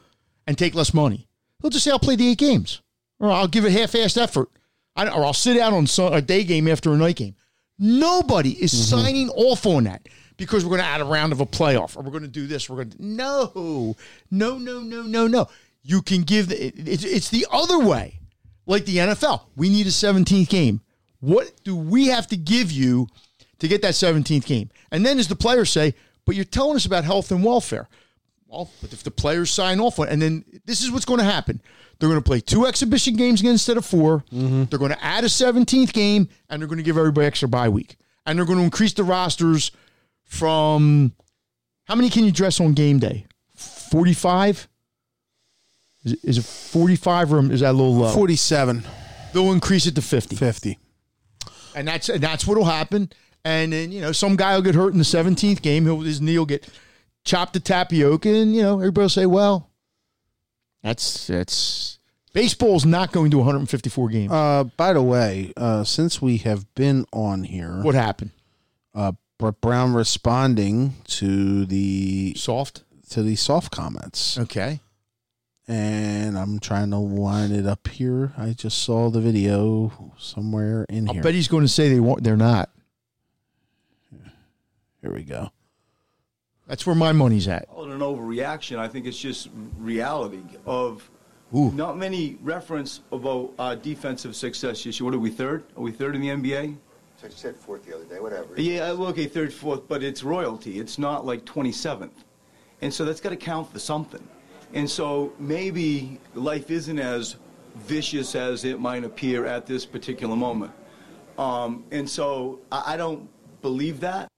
and take less money. He'll just say, I'll play the eight games, or I'll give a half-assed effort, I, or I'll sit out on a day game after a night game. Nobody is mm-hmm. signing off on that because we're going to add a round of a playoff, or we're going to do this. We're going to no, no, no, no, no, no. You can give the, it, it, it's the other way, like the N F L. We need a seventeenth game. What do we have to give you to get that seventeenth game? And then, as the players say, but you're telling us about health and welfare. Well, but if the players sign off on it, and then this is what's going to happen. They're going to play two exhibition games again instead of four. Mm-hmm. They're going to add a seventeenth game, and they're going to give everybody extra bye week. And they're going to increase the rosters from, how many can you dress on game day? forty-five? Is it, is it forty-five, or is that a little low? forty-seven. They'll increase it to fifty. fifty. And that's and that's what will happen. And then, you know, some guy will get hurt in the seventeenth game. He'll, his knee will get chopped to tapioca, and, you know, everybody will say, well, That's that's baseball's not going to one hundred fifty-four games. Uh, by the way, uh, since we have been on here, what happened? Uh, Brett Brown responding to the soft to the soft comments. Okay, and I'm trying to line it up here. I just saw the video somewhere in I'll here. I bet he's going to say they won't. They're not. Here we go. That's where my money's at. An overreaction. I think it's just reality of Ooh. Not many reference about uh, defensive success this year. What are we, third? Are we third in the N B A? I said fourth the other day, whatever. Yeah, okay, third, fourth, but it's royalty. It's not like twenty-seventh. And so that's got to count for something. And so maybe life isn't as vicious as it might appear at this particular moment. Um, and so I, I don't believe that.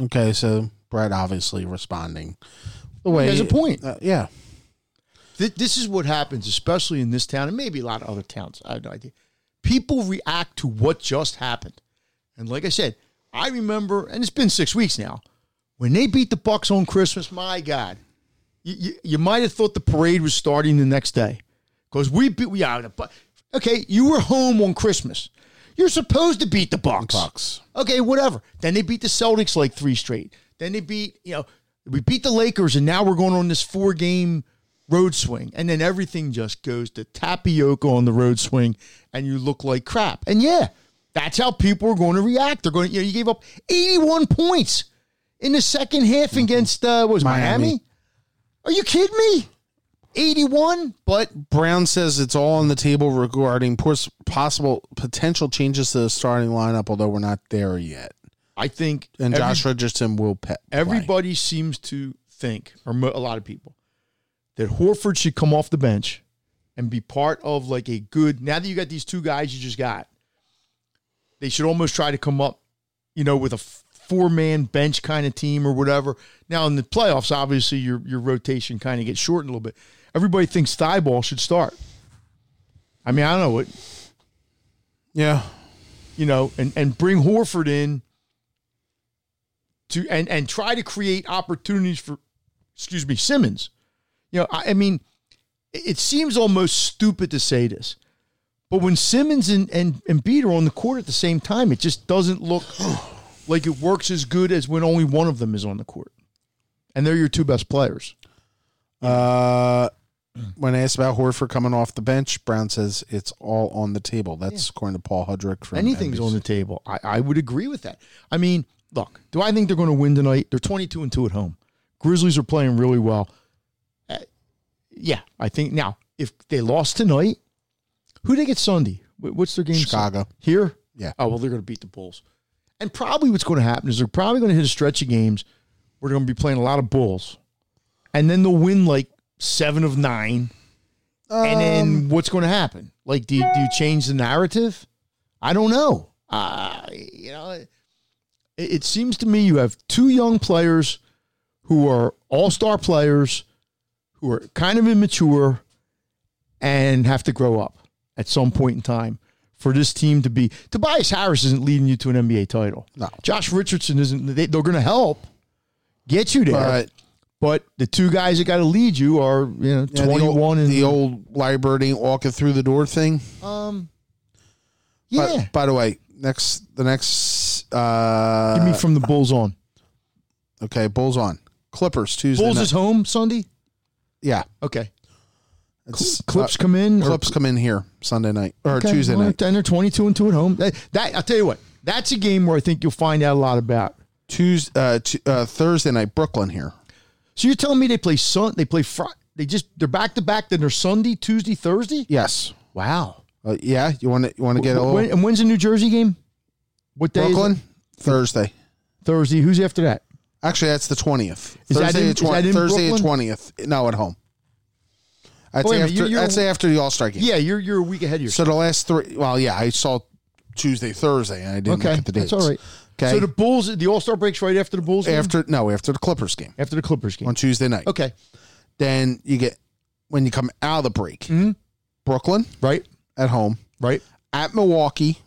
Okay, so Brett obviously responding the way there's a point. Uh, yeah. Th- this is what happens, especially in this town and maybe a lot of other towns. I have no idea. People react to what just happened. And like I said, I remember, and it's been six weeks now, when they beat the Bucks on Christmas, my God, you, you, you might have thought the parade was starting the next day. Because we beat, we are the Bucks. Okay, you were home on Christmas. You're supposed to beat the Bucks. Bucks. Okay, whatever. Then they beat the Celtics like three straight. Then they beat, you know, we beat the Lakers, and now we're going on this four-game road swing. And then everything just goes to tapioca on the road swing, and you look like crap. And, yeah, that's how people are going to react. They're going to, you know, you gave up eighty-one points in the second half against, uh, what was it, Miami? Miami? Are you kidding me? eighty-one, but Brown says it's all on the table regarding possible potential changes to the starting lineup, although we're not there yet. I think, and every, Josh Richardson will pe- everybody play. Seems to think, or mo- a lot of people, that Horford should come off the bench and be part of like a good. Now that you got these two guys you just got, they should almost try to come up, you know, with a f- four-man bench kind of team or whatever. Now in the playoffs, obviously your your rotation kind of gets shortened a little bit. Everybody thinks Thibault should start. I mean, I don't know what. Yeah. You know, and, and bring Horford in to and, and try to create opportunities for, excuse me, Simmons. You know, I, I mean, it seems almost stupid to say this, but when Simmons and, and, and Embiid are on the court at the same time, it just doesn't look like it works as good as when only one of them is on the court. And they're your two best players. Uh, when asked about Horford coming off the bench, Brown says it's all on the table. That's yeah. according to Paul Hudrick. From Anything's N B C. On the table. I, I would agree with that. I mean, look, do I think they're going to win tonight? They're twenty-two and two at home. Grizzlies are playing really well. Uh, yeah, I think. Now, if they lost tonight, who do they get Sunday? What's their game? Chicago. Sunday? Here? Yeah. Oh, well, they're going to beat the Bulls. And probably what's going to happen is they're probably going to hit a stretch of games where they're going to be playing a lot of Bulls. And then they'll win like seven of nine. Um, and then what's going to happen? Like, do you, do you change the narrative? I don't know. Uh, you know, it, it seems to me you have two young players who are all-star players who are kind of immature and have to grow up at some point in time. for this team to be. Tobias Harris isn't leading you to an N B A title. No. Josh Richardson isn't. They, they're going to help get you there. But, but the two guys that got to lead you are, you know, yeah, twenty-one. The old, and the old Larry Bird ain't walking through the door thing. Um, yeah. By, by the way, next the next. Uh, Give me from the Bulls on. Okay, Bulls on. Clippers Tuesday Bulls night. Is home Sunday? Yeah. Okay. It's, Clips uh, come in. Clips or, come in here Sunday night or okay, Tuesday well, night. Then they're twenty-two and two at home. That, that I'll tell you what. That's a game where I think you'll find out a lot about. Tuesday, uh, t- uh, Thursday night, Brooklyn here. So you're telling me they play Sun? They play Friday. They just they're back to back. Then they're Sunday, Tuesday, Thursday. Yes. Wow. Uh, yeah. You want to you want to get a little. When, and when's the New Jersey game? What day? Brooklyn Thursday. Thursday. Who's after that? Actually, that's the twentieth. Is Thursday that in, the twentieth. Is that in Thursday the twentieth. No, at home. I'd, oh, say, after, you're, you're, I'd say after the All-Star game. Yeah, you're you're a week ahead of yourself. So the last three, well, yeah, I saw Tuesday, Thursday, and I didn't okay, look at the dates. That's all right. Okay. So the Bulls, the All-Star break's right after the Bulls game? After, no, after the Clippers game. After the Clippers game. On Tuesday night. Okay. Then you get, when you come out of the break, mm-hmm. Brooklyn. Right. At home. Right. At Milwaukee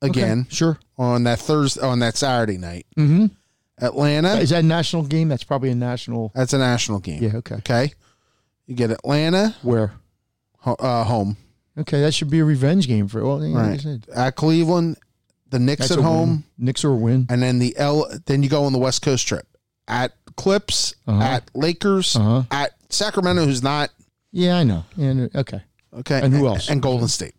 again. Okay, sure. On that Thursday, on that Saturday night. Mm-hmm. Atlanta. Is that a national game? That's probably a national. That's a national game. Yeah, okay. Okay. You get Atlanta. Where? Uh, home. Okay, that should be a revenge game for well, right. At Cleveland, the Knicks That's at home. Win. Knicks are a win. And then the L then you go on the West Coast trip. At Clips, uh-huh. at Lakers, uh-huh. at Sacramento, who's not. Yeah, I know. And okay. Okay. And who else? And, and Golden State.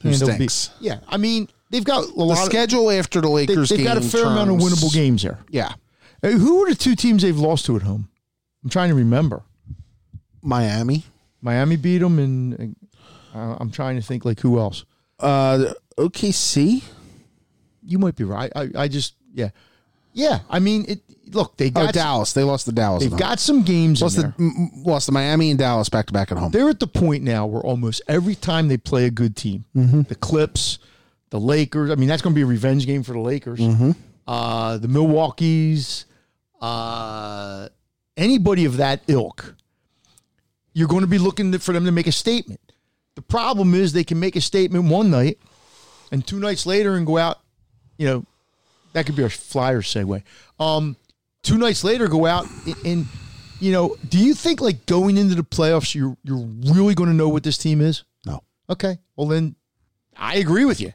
Who stinks. Be, yeah. I mean, they've got a the lot of schedule after the Lakers they, they've game. They've got a fair terms. amount of winnable games there. Yeah. Hey, who are the two teams they've lost to at home? I'm trying to remember. Miami. Miami beat them, and uh, I'm trying to think, like, who else? Uh, O K C? You might be right. I, I just, yeah. Yeah, I mean, it. Look, they got... Oh, Dallas. Some, they lost to Dallas. They've got some games lost in there. The, m- lost to Miami and Dallas back-to-back at home. They're at the point now where almost every time they play a good team, mm-hmm. the Clips, the Lakers, I mean, that's going to be a revenge game for the Lakers, mm-hmm. uh, the Milwaukees, uh, anybody of that ilk... You're going to be looking for them to make a statement. The problem is they can make a statement one night and two nights later and go out, you know, that could be a flyer segue. Um, two nights later, go out and, and, you know, do you think like going into the playoffs, you're, you're really going to know what this team is? No. Okay. Well, then I agree with you.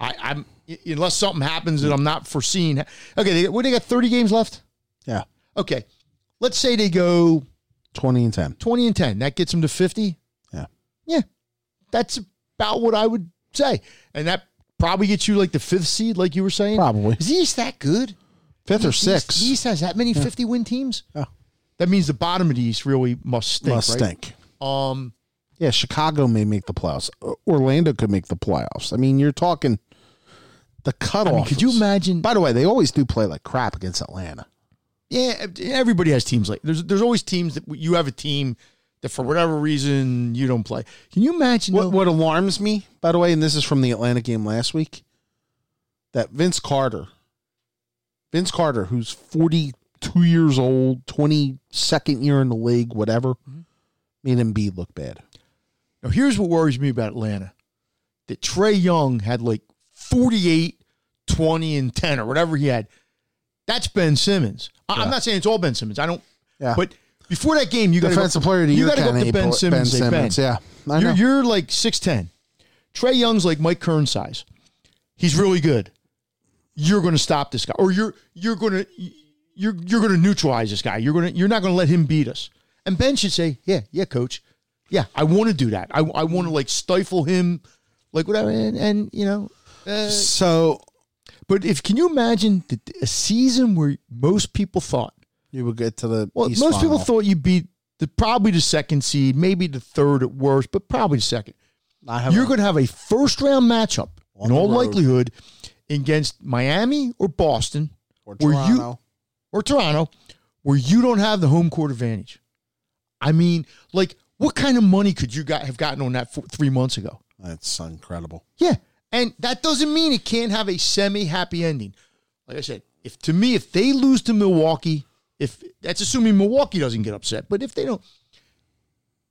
I, I'm unless something happens that I'm not foreseeing. Okay. They, what, they got thirty games left? Yeah. Okay. Let's say they go... twenty and ten twenty and ten That gets them to fifty? Yeah. Yeah. That's about what I would say. And that probably gets you like the fifth seed, like you were saying? Probably. Is the East that good? Fifth the or sixth. The East has that many yeah. fifty-win teams? Yeah. That means the bottom of the East really must stink, Must right? stink. Um, yeah, Chicago may make the playoffs. Orlando could make the playoffs. I mean, you're talking the cutoff. I mean, could you imagine? By the way, they always do play like crap against Atlanta. Yeah, everybody has teams like there's there's always teams that you have a team that for whatever reason you don't play. Can you imagine what, what alarms me? By the way, and this is from the Atlanta game last week, that Vince Carter, Vince Carter, who's forty-two years old, twenty-second year in the league, whatever, mm-hmm. made Embiid look bad. Now here's what worries me about Atlanta: that Trae Young had like forty-eight, twenty, and ten or whatever he had. That's Ben Simmons. I'm yeah. not saying it's all Ben Simmons. I don't. Yeah. But before that game, you got to go, player to you gotta go up to Ben Simmons. Ben Simmons. Ben, yeah. You're, you're like six ten. Trae Young's like Mike Curran size. He's really good. You're going to stop this guy, or you're you're going to you're you're going to neutralize this guy. You're going to you're not going to let him beat us. And Ben should say, yeah, yeah, coach, yeah, I want to do that. I I want to like stifle him, like whatever, and, and you know, uh, so. But if can you imagine the, a season where most people thought you would get to the well, East most final. People thought you beat the probably the second seed, maybe the third at worst, but probably the second. You're going to have a first round matchup in all road. likelihood against Miami or Boston or Toronto, you, or Toronto, where you don't have the home court advantage. I mean, like, what kind of money could you got, have gotten on that four, three months ago? That's incredible. Yeah. And that doesn't mean it can't have a semi-happy ending. Like I said, if to me, if they lose to Milwaukee, if that's assuming Milwaukee doesn't get upset, but if they don't,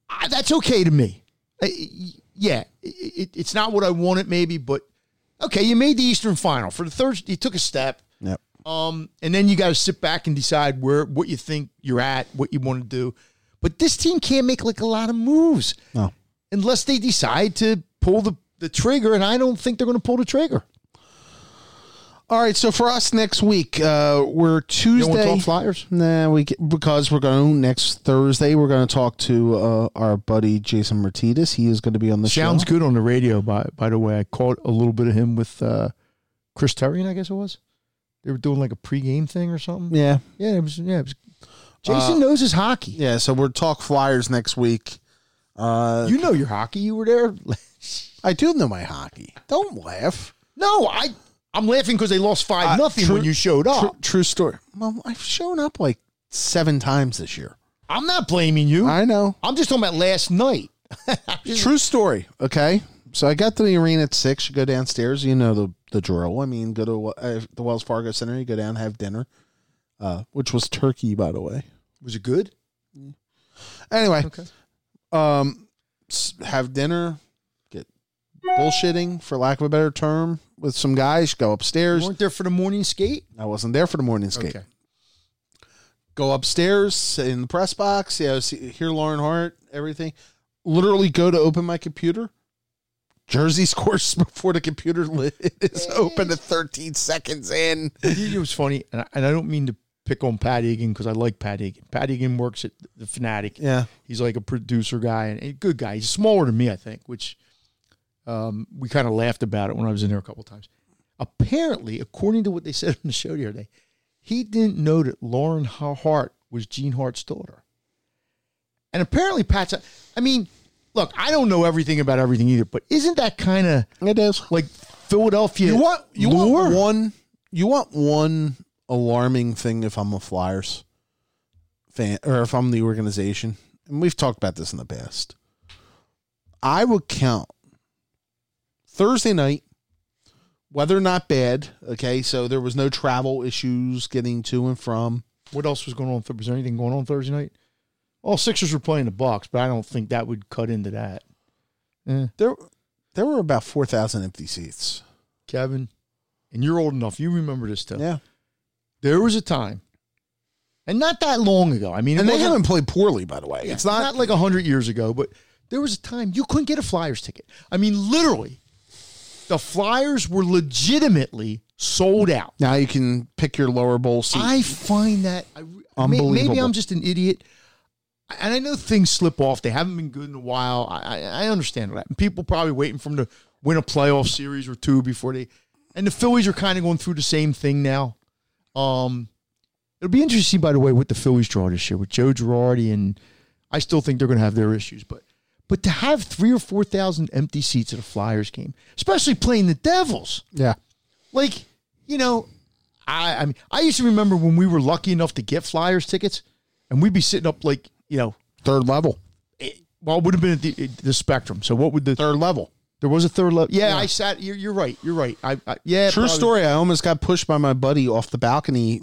I, that's okay to me. I, yeah, it, it's not what I wanted maybe, but okay, you made the Eastern Final. For the third, you took a step. Yep. Um, and then you got to sit back and decide where what you think you're at, what you want to do. But this team can't make like a lot of moves. No. Unless they decide to pull the, the trigger, and I don't think they're going to pull the trigger. All right, so for us next week, uh, we're Tuesday. You don't want to talk Flyers? Nah, we get, because we're going to, next Thursday, we're going to talk to uh, our buddy Jason Martinez. He is going to be on the Sounds show. Sounds good on the radio, by by the way. I caught a little bit of him with uh, Chris Terrian, I guess it was. They were doing like a pregame thing or something. Yeah. Yeah, it was. Yeah, it was. Jason uh, knows his hockey. Yeah, so we'll talk Flyers next week. Uh, you know your hockey. You were there. I do know my hockey. Don't laugh. No, I... I'm laughing because they lost five uh, nothing true, when you showed up. True, true story. Well, I've shown up like seven times this year. I'm not blaming you. I know. I'm just talking about last night. True story. Okay. So I got to the arena at six. You go downstairs. You know the, the drill. I mean, go to uh, the Wells Fargo Center. You go down and have dinner, uh, which was turkey, by the way. Was it good? Mm. Anyway. Okay. Um, have dinner. Bullshitting, for lack of a better term, with some guys. Go upstairs. You weren't there for the morning skate? I wasn't there for the morning skate. Okay. Go upstairs in the press box. Yeah, see, hear Lauren Hart, everything. Literally go to open my computer. Jersey scores before the computer is open at thirteen seconds in. It was funny, and I, and I don't mean to pick on Pat Egan because I like Pat Egan. Pat Egan works at the Fanatic. Yeah. He's like a producer guy and a good guy. He's smaller than me, I think, which... Um, we kind of laughed about it when I was in there a couple times. Apparently, according to what they said on the show the other day, he didn't know that Lauren Hart was Gene Hart's daughter. And apparently, Pat's, I mean, look, I don't know everything about everything either, but isn't that kind of it is like Philadelphia? You want you lore? want one you want one alarming thing if I'm a Flyers fan or if I'm the organization, and we've talked about this in the past. I would count. Thursday night, weather not bad, okay? So there was no travel issues getting to and from. What else was going on? Was there anything going on Thursday night? All Sixers were playing the Bucks, but I don't think that would cut into that. Eh. There there were about four thousand empty seats. Kevin, and you're old enough. You remember this stuff. Yeah. There was a time, and not that long ago. I mean, and they haven't played poorly, by the way. Yeah, it's not, not like one hundred years ago, but there was a time you couldn't get a Flyers ticket. I mean, literally. The Flyers were legitimately sold out. Now you can pick your lower bowl seat. I find that I, unbelievable. Maybe I'm just an idiot. And I know things slip off. They haven't been good in a while. I, I understand that. And people probably waiting for them to win a playoff series or two before they... And the Phillies are kind of going through the same thing now. Um, it'll be interesting, by the way, what the Phillies draw this year with Joe Girardi. And I still think they're going to have their issues, but... But to have three or four thousand empty seats at a Flyers game, especially playing the Devils, yeah, like you know, I I mean, I used to remember when we were lucky enough to get Flyers tickets, and we'd be sitting up like you know third level. It, well, it would have been at the, the Spectrum. So what would the third level? There was a third level. Yeah, yeah. I sat. You're, you're right. You're right. I, I yeah. True probably. Story. I almost got pushed by my buddy off the balcony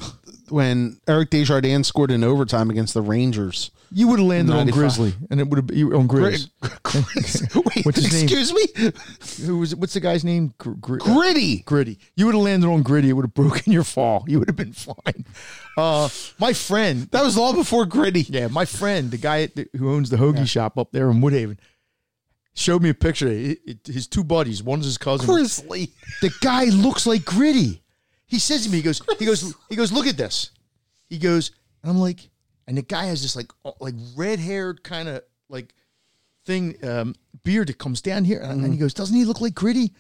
when Eric Desjardins scored in overtime against the Rangers. You would have landed on Grizzly, and it would have been on Grizz. Gr- Wait, what's his excuse name? me? Who was? What's the guy's name? Gr- Gr- Gritty. Uh, Gritty. You would have landed on Gritty. It would have broken your fall. You would have been fine. Uh, my friend. That was long before Gritty. Yeah, my friend, the guy at the, who owns the hoagie yeah. shop up there in Woodhaven, showed me a picture. It, it, his two buddies. One's his cousin. Grizzly. The guy looks like Gritty. He says to me, he goes, he goes, he goes. Look at this. He goes, and I'm like. And the guy has this like like red-haired kind of like thing, um, beard that comes down here. And, mm. and he goes, doesn't he look like Gritty?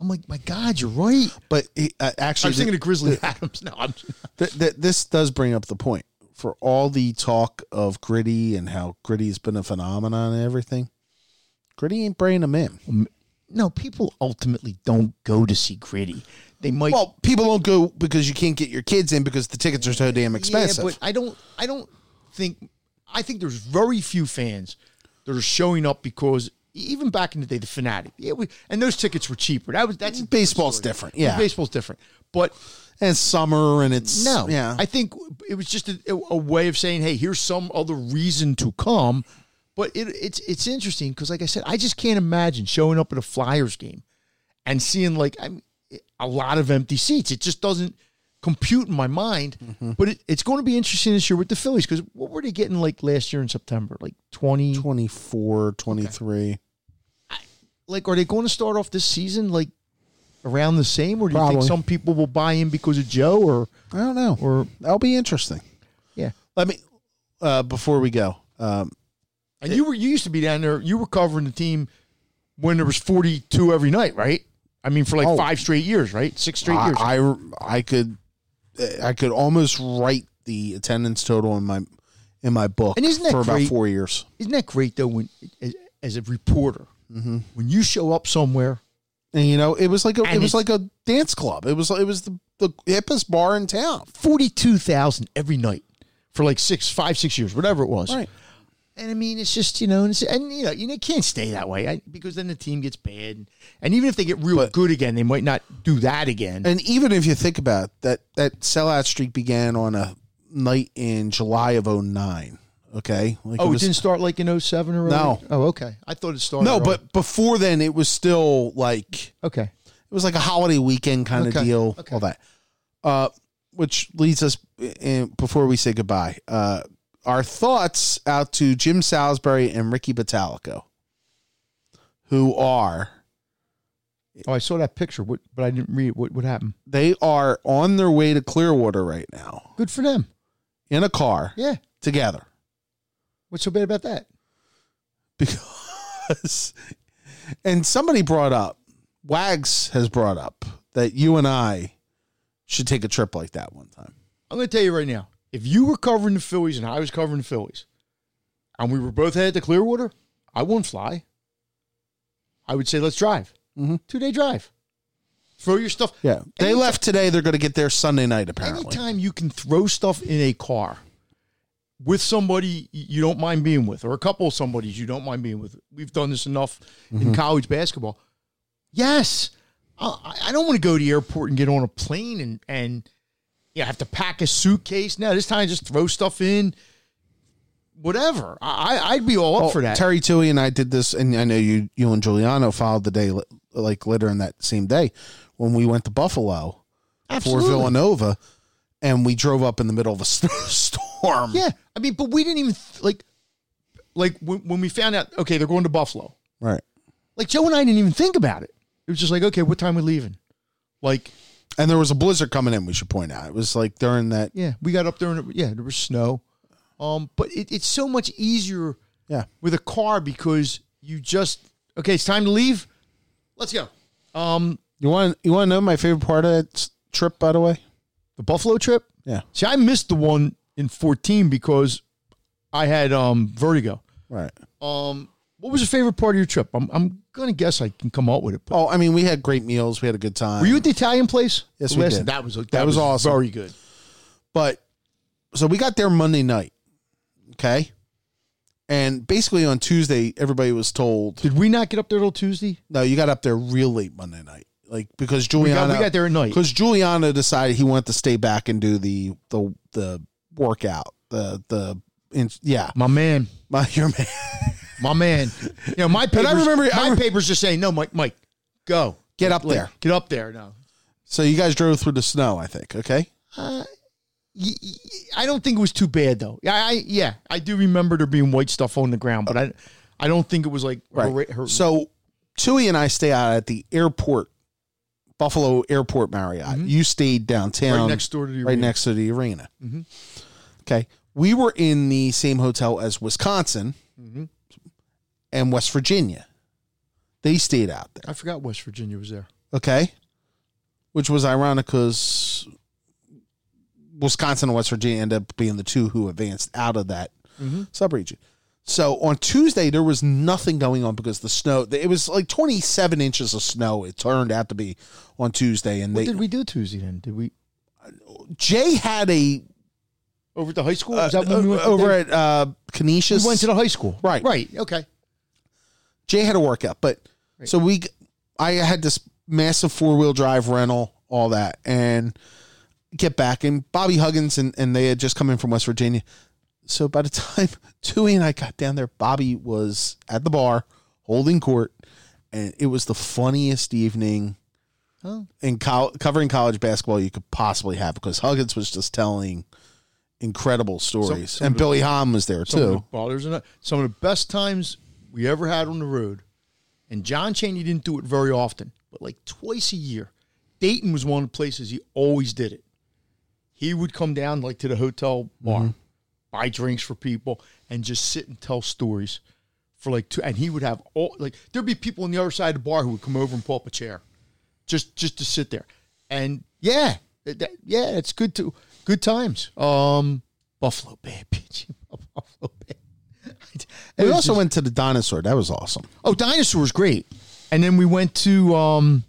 I'm like, my God, you're right. But he, uh, actually. I was thinking of Grizzly Adams. No, I'm th- th- This does bring up the point. For all the talk of Gritty and how Gritty has been a phenomenon and everything, Gritty ain't bringing him in. No, people ultimately don't go to see Gritty. They might. Well, people don't go because you can't get your kids in because the tickets are so damn expensive. Yeah, but I don't. I don't. Think I think there's very few fans that are showing up because even back in the day, the Fanatic, yeah, we, and those tickets were cheaper. That was that's baseball's different, yeah. Baseball's different, but and it's summer and it's no, yeah. I think it was just a, a way of saying, hey, here's some other reason to come. But it, it's it's interesting because, like I said, I just can't imagine showing up at a Flyers game and seeing like I'm, a lot of empty seats. It just doesn't compute in my mind. Mm-hmm. But it, it's going to be interesting this year with the Phillies, because what were they getting like last year in September? Like twenty? twenty-four, twenty-three. Okay. I, like, are they going to start off this season like around the same? Or do Probably. you think some people will buy in because of Joe? Or I don't know. Or That'll be interesting. Yeah. Let me, uh, before we go. Um, and it, you were you used to be down there. You were covering the team when there was forty-two every night, right? I mean, for like oh, five straight years, right? Six straight I, years. I, I could, I could almost write the attendance total in my, in my book and isn't that for great? about four years. Isn't that great though? When as, as a reporter, mm-hmm. when you show up somewhere, and you know it was like a, it was like a dance club. It was it was the, the hippest bar in town. forty-two thousand every night for like six, five, six years, whatever it was. Right. And, I mean, it's just, you know, and, and you know, you know, it can't stay that way I, because then the team gets bad. And, and even if they get real but, good again, they might not do that again. And even if you think about it, that, that sellout streak began on a night in July of oh nine, okay? Like oh, it, was, it didn't start like in oh seven or oh eight? No. Oh, okay. I thought it started. No, but before then, it was still like. Okay. It was like a holiday weekend kind okay. of deal, okay. all that. Uh, which leads us, in, before we say goodbye, uh, our thoughts out to Jim Salisbury and Ricky Batalico, who are... Oh, I saw that picture, but I didn't read what what happened. They are on their way to Clearwater right now. Good for them. In a car. Yeah. Together. What's so bad about that? Because... And somebody brought up, Wags has brought up, that you and I should take a trip like that one time. I'm going to tell you right now. If you were covering the Phillies and I was covering the Phillies and we were both headed to Clearwater, I wouldn't fly. I would say, let's drive. Mm-hmm. Two-day drive. Throw your stuff. Yeah. They anytime, left today. They're going to get there Sunday night, apparently. Anytime you can throw stuff in a car with somebody you don't mind being with or a couple of somebodies you don't mind being with. We've done this enough mm-hmm. in college basketball. Yes. I don't want to go to the airport and get on a plane and and... Yeah, I have to pack a suitcase. Now this time, just throw stuff in. Whatever, I, I'd be all up well, for that. Terry Toohey and I did this, and I know you, you and Giuliano followed the day like later in that same day when we went to Buffalo Absolutely. for Villanova, and we drove up in the middle of a storm. Yeah, I mean, but we didn't even like like when, when we found out. Okay, they're going to Buffalo, right? Like Joe and I didn't even think about it. It was just like, okay, what time are we leaving? Like. And there was a blizzard coming in, we should point out. It was like during that. Yeah, we got up there and, it, yeah, there was snow. Um, but it, it's so much easier yeah. with a car because you just, okay, it's time to leave. Let's go. Um, you want you want to know my favorite part of that trip, by the way? The Buffalo trip? Yeah. See, I missed the one in fourteen because I had um, vertigo. Right. Um, what was your favorite part of your trip? I'm, I'm going to guess I can come up with it. Oh, I mean, we had great meals. We had a good time. Were you at the Italian place? Yes, we did. That was that, that was, was awesome. Very good. But so we got there Monday night, okay? And basically on Tuesday, everybody was told. Did we not get up there till Tuesday? No, you got up there real late Monday night, like because Giuliano. We got, we got there at night because Giuliano decided he wanted to stay back and do the the the workout. The the in, yeah, my man, my your man. My man, you know my papers. I remember, my I remember, papers just saying, "No, Mike, Mike, go get up like, there, get up there." No, so you guys drove through the snow, I think. Okay, uh, y- y- I don't think it was too bad though. I, I yeah, I do remember there being white stuff on the ground, but I, I don't think it was like right. Her, her, so, Tui and I stay out at the airport, Buffalo Airport Marriott. Mm-hmm. You stayed downtown, right next door to the right arena. next to the arena. Mm-hmm. Okay, we were in the same hotel as Wisconsin. Mm-hmm. And West Virginia. They stayed out there. I forgot West Virginia was there. Okay. Which was ironic because Wisconsin and West Virginia ended up being the two who advanced out of that mm-hmm. subregion. So on Tuesday, there was nothing going on because the snow, it was like twenty-seven inches of snow. It turned out to be on Tuesday. And what they, did we do Tuesday then? Did we? Jay had a. Over at the high school? Uh, that uh, we over at uh, Canisius? We went to the high school. Right. Right. Okay. Jay had a workout, but right. so we, I had this massive four-wheel drive rental, all that, and get back. And Bobby Huggins and, and they had just come in from West Virginia. So by the time Tui and I got down there, Bobby was at the bar holding court, and it was the funniest evening oh. in co- covering college basketball you could possibly have, because Huggins was just telling incredible stories, some, some and Billy Hom was there some too. Of the, some of the best times we ever had on the road, and John Chaney didn't do it very often, but like twice a year, Dayton was one of the places he always did it. He would come down like to the hotel bar, mm-hmm. buy drinks for people, and just sit and tell stories for like two. And he would have all like there'd be people on the other side of the bar who would come over and pull up a chair, just just to sit there. And yeah, that, yeah, it's good to good times. Um, Buffalo Bad bitch, Buffalo Bad. We also just, went to the Dinosaur. That was awesome. Oh, Dinosaur was great. And then we went to um,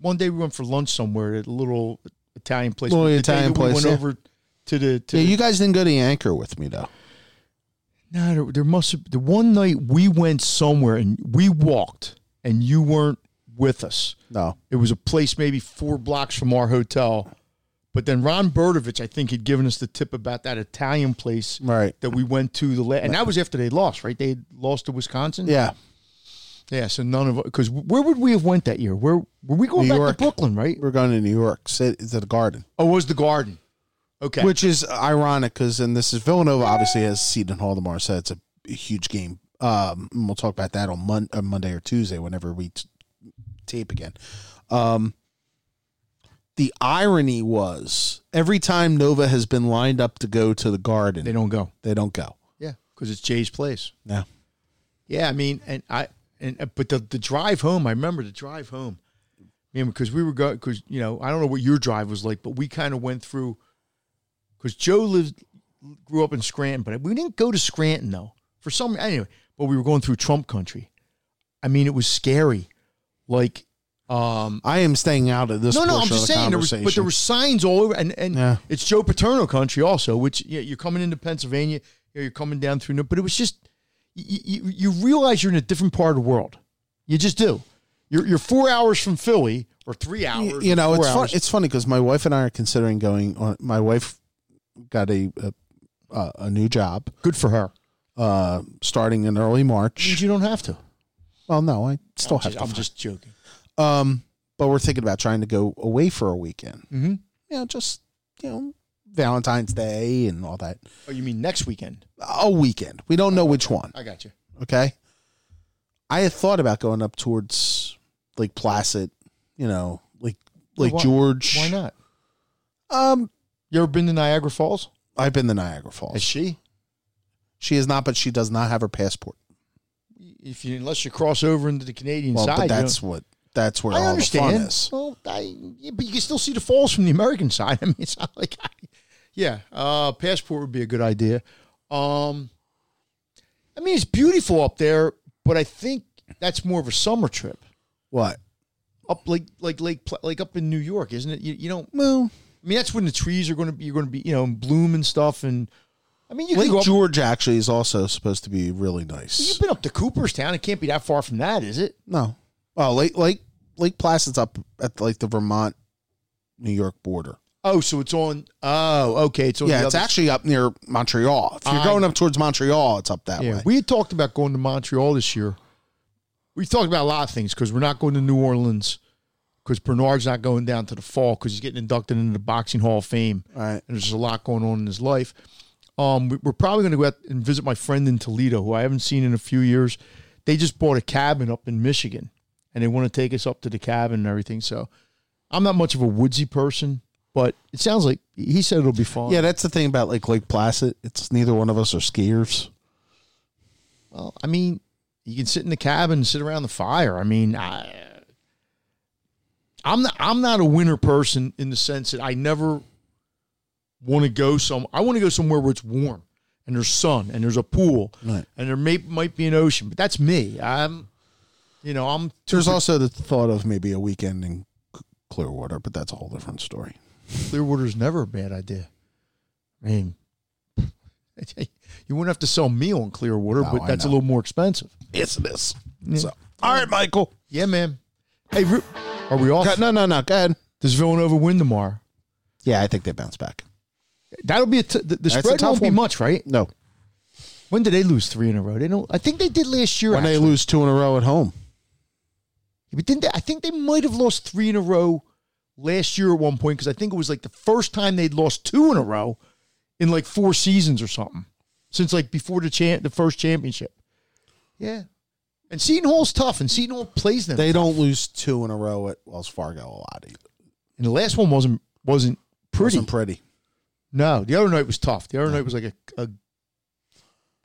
one day we went for lunch somewhere at a little Italian place. Little Italian place. We went yeah. over. To the, to yeah, you guys didn't go to the Anchor with me, though. No, there, there must have... The one night we went somewhere, and we walked, and you weren't with us. No. It was a place maybe four blocks from our hotel. But then Ron Berdovich, I think, had given us the tip about that Italian place right. that we went to. the la- And that was after they lost, right? They had lost to Wisconsin? Yeah. Yeah, so none of... Because where would we have went that year? Where Were we going New back York. to Brooklyn, right? We were going to New York. To the Garden. Oh, it was the Garden. Okay. Which is ironic because, and this is Villanova obviously has Seton Hall tomorrow, so it's a, a huge game. Um, and we'll talk about that on Mon- uh, Monday or Tuesday whenever we t- tape again. Um, the irony was every time Nova has been lined up to go to the Garden, they don't go. They don't go. Yeah, because it's Jay's place. Yeah. Yeah, I mean, and I and but the the drive home, I remember the drive home. I mean, because we were going because you know I don't know what your drive was like, but we kind of went through. Because Joe lived, grew up in Scranton, but we didn't go to Scranton, though. For some, anyway, but we were going through Trump country. I mean, it was scary. Like, um, I am staying out of this. No, no, I'm just the saying, there was, but there were signs all over, and, and yeah. it's Joe Paterno country also, which you know, you're coming into Pennsylvania, you know, you're coming down through, but it was just, you, you, you realize you're in a different part of the world. You just do. You're, you're four hours from Philly, or three hours. You, you know, it's, fun, it's funny, because my wife and I are considering going on, my wife got a, a a new job. Good for her. Uh, starting in early March. You don't have to. Well, no, I still I'm have just, to. I'm just joking. Um, but we're thinking about trying to go away for a weekend. Mm-hmm. You know, just, you know, Valentine's Day and all that. Oh, you mean next weekend? A weekend. We don't know which one. I got you. Okay. I had thought about going up towards Lake Placid, you know, Lake, Lake well, George. Why not? Um, You ever been to Niagara Falls? I've been to Niagara Falls. Is she? She is not, but she does not have her passport. If you, unless you cross over into the Canadian well, side, but that's you know, what that's where I all understand. The fun is. Well, I, yeah, but you can still see the falls from the American side. I mean, it's not like, I, yeah, uh, passport would be a good idea. Um, I mean, it's beautiful up there, but I think that's more of a summer trip. What up like like like like up in New York, isn't it? You you don't well. I mean, that's when the trees are going to be, you're going to be, you know, in bloom and stuff. And I mean, you Lake up, George actually is also supposed to be really nice. You've been up to Cooperstown. It can't be that far from that, is it? No. Well, Lake, Lake, Lake Placid's up at like the Vermont, New York border. Oh, so it's on. Oh, okay. It's on yeah, the it's other actually up near Montreal. If you're I, going up towards Montreal, it's up that yeah, way. We had talked about going to Montreal this year. We've talked about a lot of things because we're not going to New Orleans. Because Bernard's not going down to the fall because he's getting inducted into the Boxing Hall of Fame. All right. And there's just a lot going on in his life. Um, we, we're probably going to go out and visit my friend in Toledo, who I haven't seen in a few years. They just bought a cabin up in Michigan, and they want to take us up to the cabin and everything. So I'm not much of a woodsy person, but it sounds like he said it'll be fun. Yeah, that's the thing about like Lake Placid. It's neither one of us are skiers. Well, I mean, you can sit in the cabin and sit around the fire. I mean, I... I'm not, I'm not a winter person in the sense that I never want to go some. I want to go somewhere where it's warm and there's sun and there's a pool right. and there may might be an ocean. But that's me. I'm, you know, I'm. There's per- also the thought of maybe a weekend in Clearwater, but that's a whole different story. Clearwater's never a bad idea. I mean, you wouldn't have to sell me on Clearwater, no, but that's a little more expensive. Yes, it is. Yeah. So, all right, Michael. Yeah, man. Hey. Ru- Are we off? No, no, no. Go ahead. Does Villanova win tomorrow? Yeah, I think they bounce back. That'll be a t- the, the spread won't one. be much, right? No. When did they lose three in a row? They don't. I think they did last year. When actually. They lose two in a row at home. But didn't they, I think they might have lost three in a row last year at one point, because I think it was like the first time they'd lost two in a row in like four seasons or something, since like before the champ, the first championship. Yeah. And Seton Hall's tough, and Seton Hall plays them. They don't lose two in a row at Wells Fargo a lot either. And the last one wasn't wasn't pretty. Wasn't pretty. No, the other night was tough. The other yeah. night was like a, a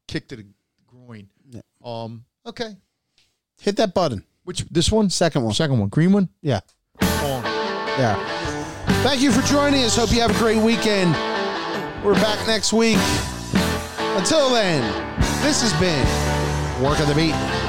kick to the groin. Yeah. Um. Okay. Hit that button. Which this one? Second one. Second one. Green one? Yeah. On. Yeah. Thank you for joining us. Hope you have a great weekend. We're back next week. Until then, this has been Work on the Beat.